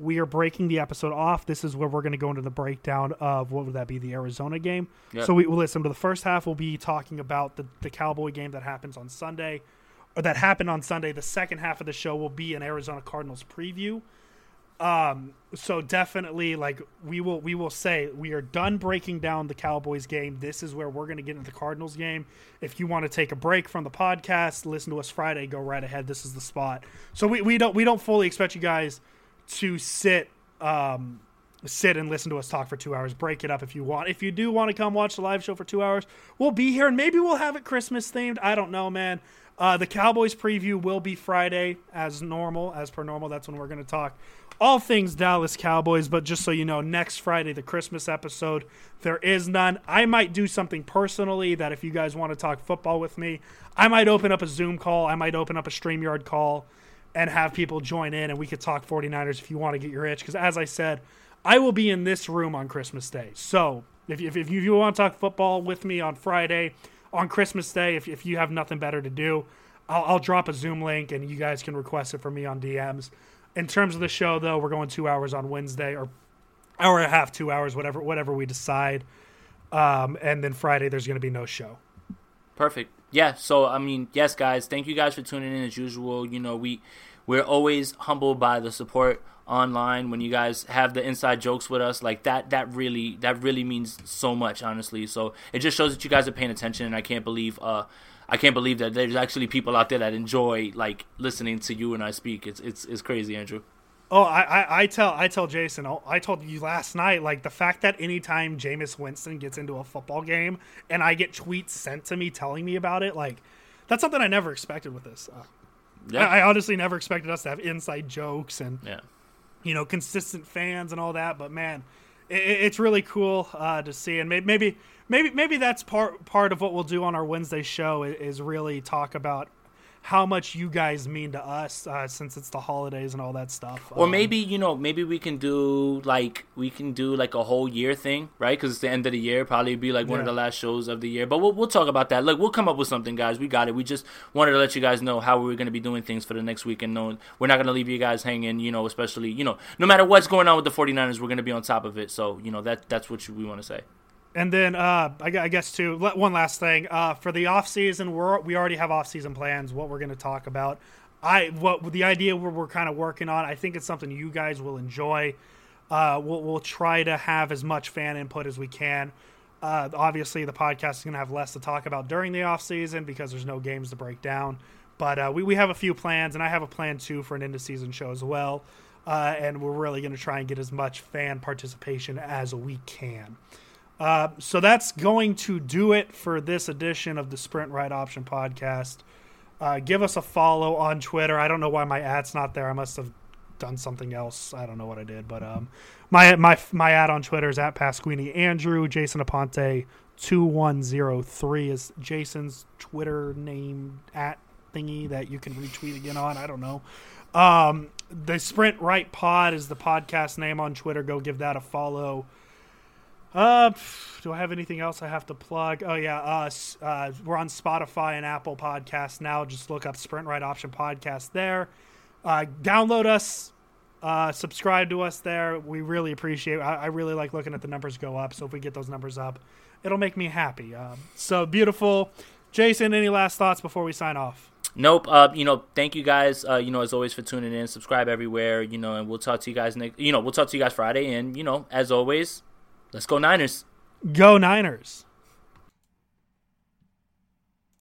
we are breaking the episode off. This is where we're going to go into the breakdown of, what would that be, the Arizona game. Yep. So we will listen to the first half. We'll be talking about the, the Cowboy game that happens on Sunday, or that happened on Sunday. The second half of the show will be an Arizona Cardinals preview. Um, so definitely, like, we will, we will say we are done breaking down the Cowboys game. This is where we're going to get into the Cardinals game. If you want to take a break from the podcast, listen to us Friday, go right ahead. This is the spot. So we, we don't, we don't fully expect you guys to sit um, sit and listen to us talk for two hours. Break it up if you want. If you do want to come watch the live show for two hours, we'll be here, and maybe we'll have it Christmas-themed. I don't know, man. Uh, the Cowboys preview will be Friday as normal, as per normal. That's when we're going to talk all things Dallas Cowboys, but just so you know, next Friday, the Christmas episode, there is none. I might do something personally that if you guys want to talk football with me, I might open up a Zoom call. I might open up a StreamYard call and have people join in, and we could talk 49ers if you want to get your itch. Because as I said, I will be in this room on Christmas Day. So if, if, if you want to talk football with me on Friday, on Christmas Day, if, if you have nothing better to do, I'll, I'll drop a Zoom link, and you guys can request it from me on D Ms. In terms of the show, though, we're going two hours on Wednesday, or hour and a half, two hours, whatever, whatever we decide. Um, and then Friday, there's going to be no show. Perfect. Yeah, so, I mean, yes, guys, thank you guys for tuning in as usual. You know, we, we're always humbled by the support online when you guys have the inside jokes with us. Like, that that really that really means so much, honestly. So it just shows that you guys are paying attention, and I can't believe uh I can't believe that there's actually people out there that enjoy, like, listening to you and I speak. It's it's it's crazy, Andrew. Oh, I, I, I tell I tell Jason, I told you last night, like, the fact that anytime Jameis Winston gets into a football game and I get tweets sent to me telling me about it, like, that's something I never expected with this. Uh, yeah. I, I honestly never expected us to have inside jokes and, yeah. you know, consistent fans and all that. But, man, it, it's really cool uh, to see. And maybe maybe maybe that's part, part of what we'll do on our Wednesday show is really talk about how much you guys mean to us uh, since it's the holidays and all that stuff. Or um, maybe, you know, maybe we can do like we can do like a whole year thing, right? Because it's the end of the year. Probably be like one yeah. of the last shows of the year. But we'll we'll talk about that. Look, we'll come up with something, guys. We got it. We just wanted to let you guys know how we we're going to be doing things for the next week, and knowing we're not going to leave you guys hanging. You know, especially you know, no matter what's going on with the 49ers, we're going to be on top of it. So you know that that's what we want to say. And then uh, I guess, too, one last thing. Uh, for the offseason, we're, we already have offseason plans, what we're going to talk about. I what the idea we're, we're kind of working on, I think it's something you guys will enjoy. Uh, we'll, we'll try to have as much fan input as we can. Uh, obviously, the podcast is going to have less to talk about during the offseason because there's no games to break down. But uh, we, we have a few plans, and I have a plan, too, for an end-of-season show as well. Uh, and we're really going to try and get as much fan participation as we can. Uh, so that's going to do it for this edition of the Sprint Right Option Podcast. Uh, give us a follow on Twitter. I don't know why my ad's not there. I must have done something else. I don't know what I did, but um, my my my ad on Twitter is at Pasquini Andrew. Jason Aponte two one zero three is Jason's Twitter name at thingy that you can retweet again on. I don't know. Um, the Sprint Right Pod is the podcast name on Twitter. Go give that a follow. Uh, do I have anything else I have to plug? Oh yeah, uh, uh, we're on Spotify and Apple Podcasts now. Just look up Sprint Right Option Podcast there. Uh, download us, uh, subscribe to us there. We really appreciate. I, I really like looking at the numbers go up. So if we get those numbers up, it'll make me happy. Um, uh, so beautiful, Jason. Any last thoughts before we sign off? Nope. Uh, you know, thank you guys. Uh, you know, as always for tuning in. Subscribe everywhere. You know, and we'll talk to you guys next. You know, we'll talk to you guys Friday. And you know, as always. Let's go Niners. Go Niners.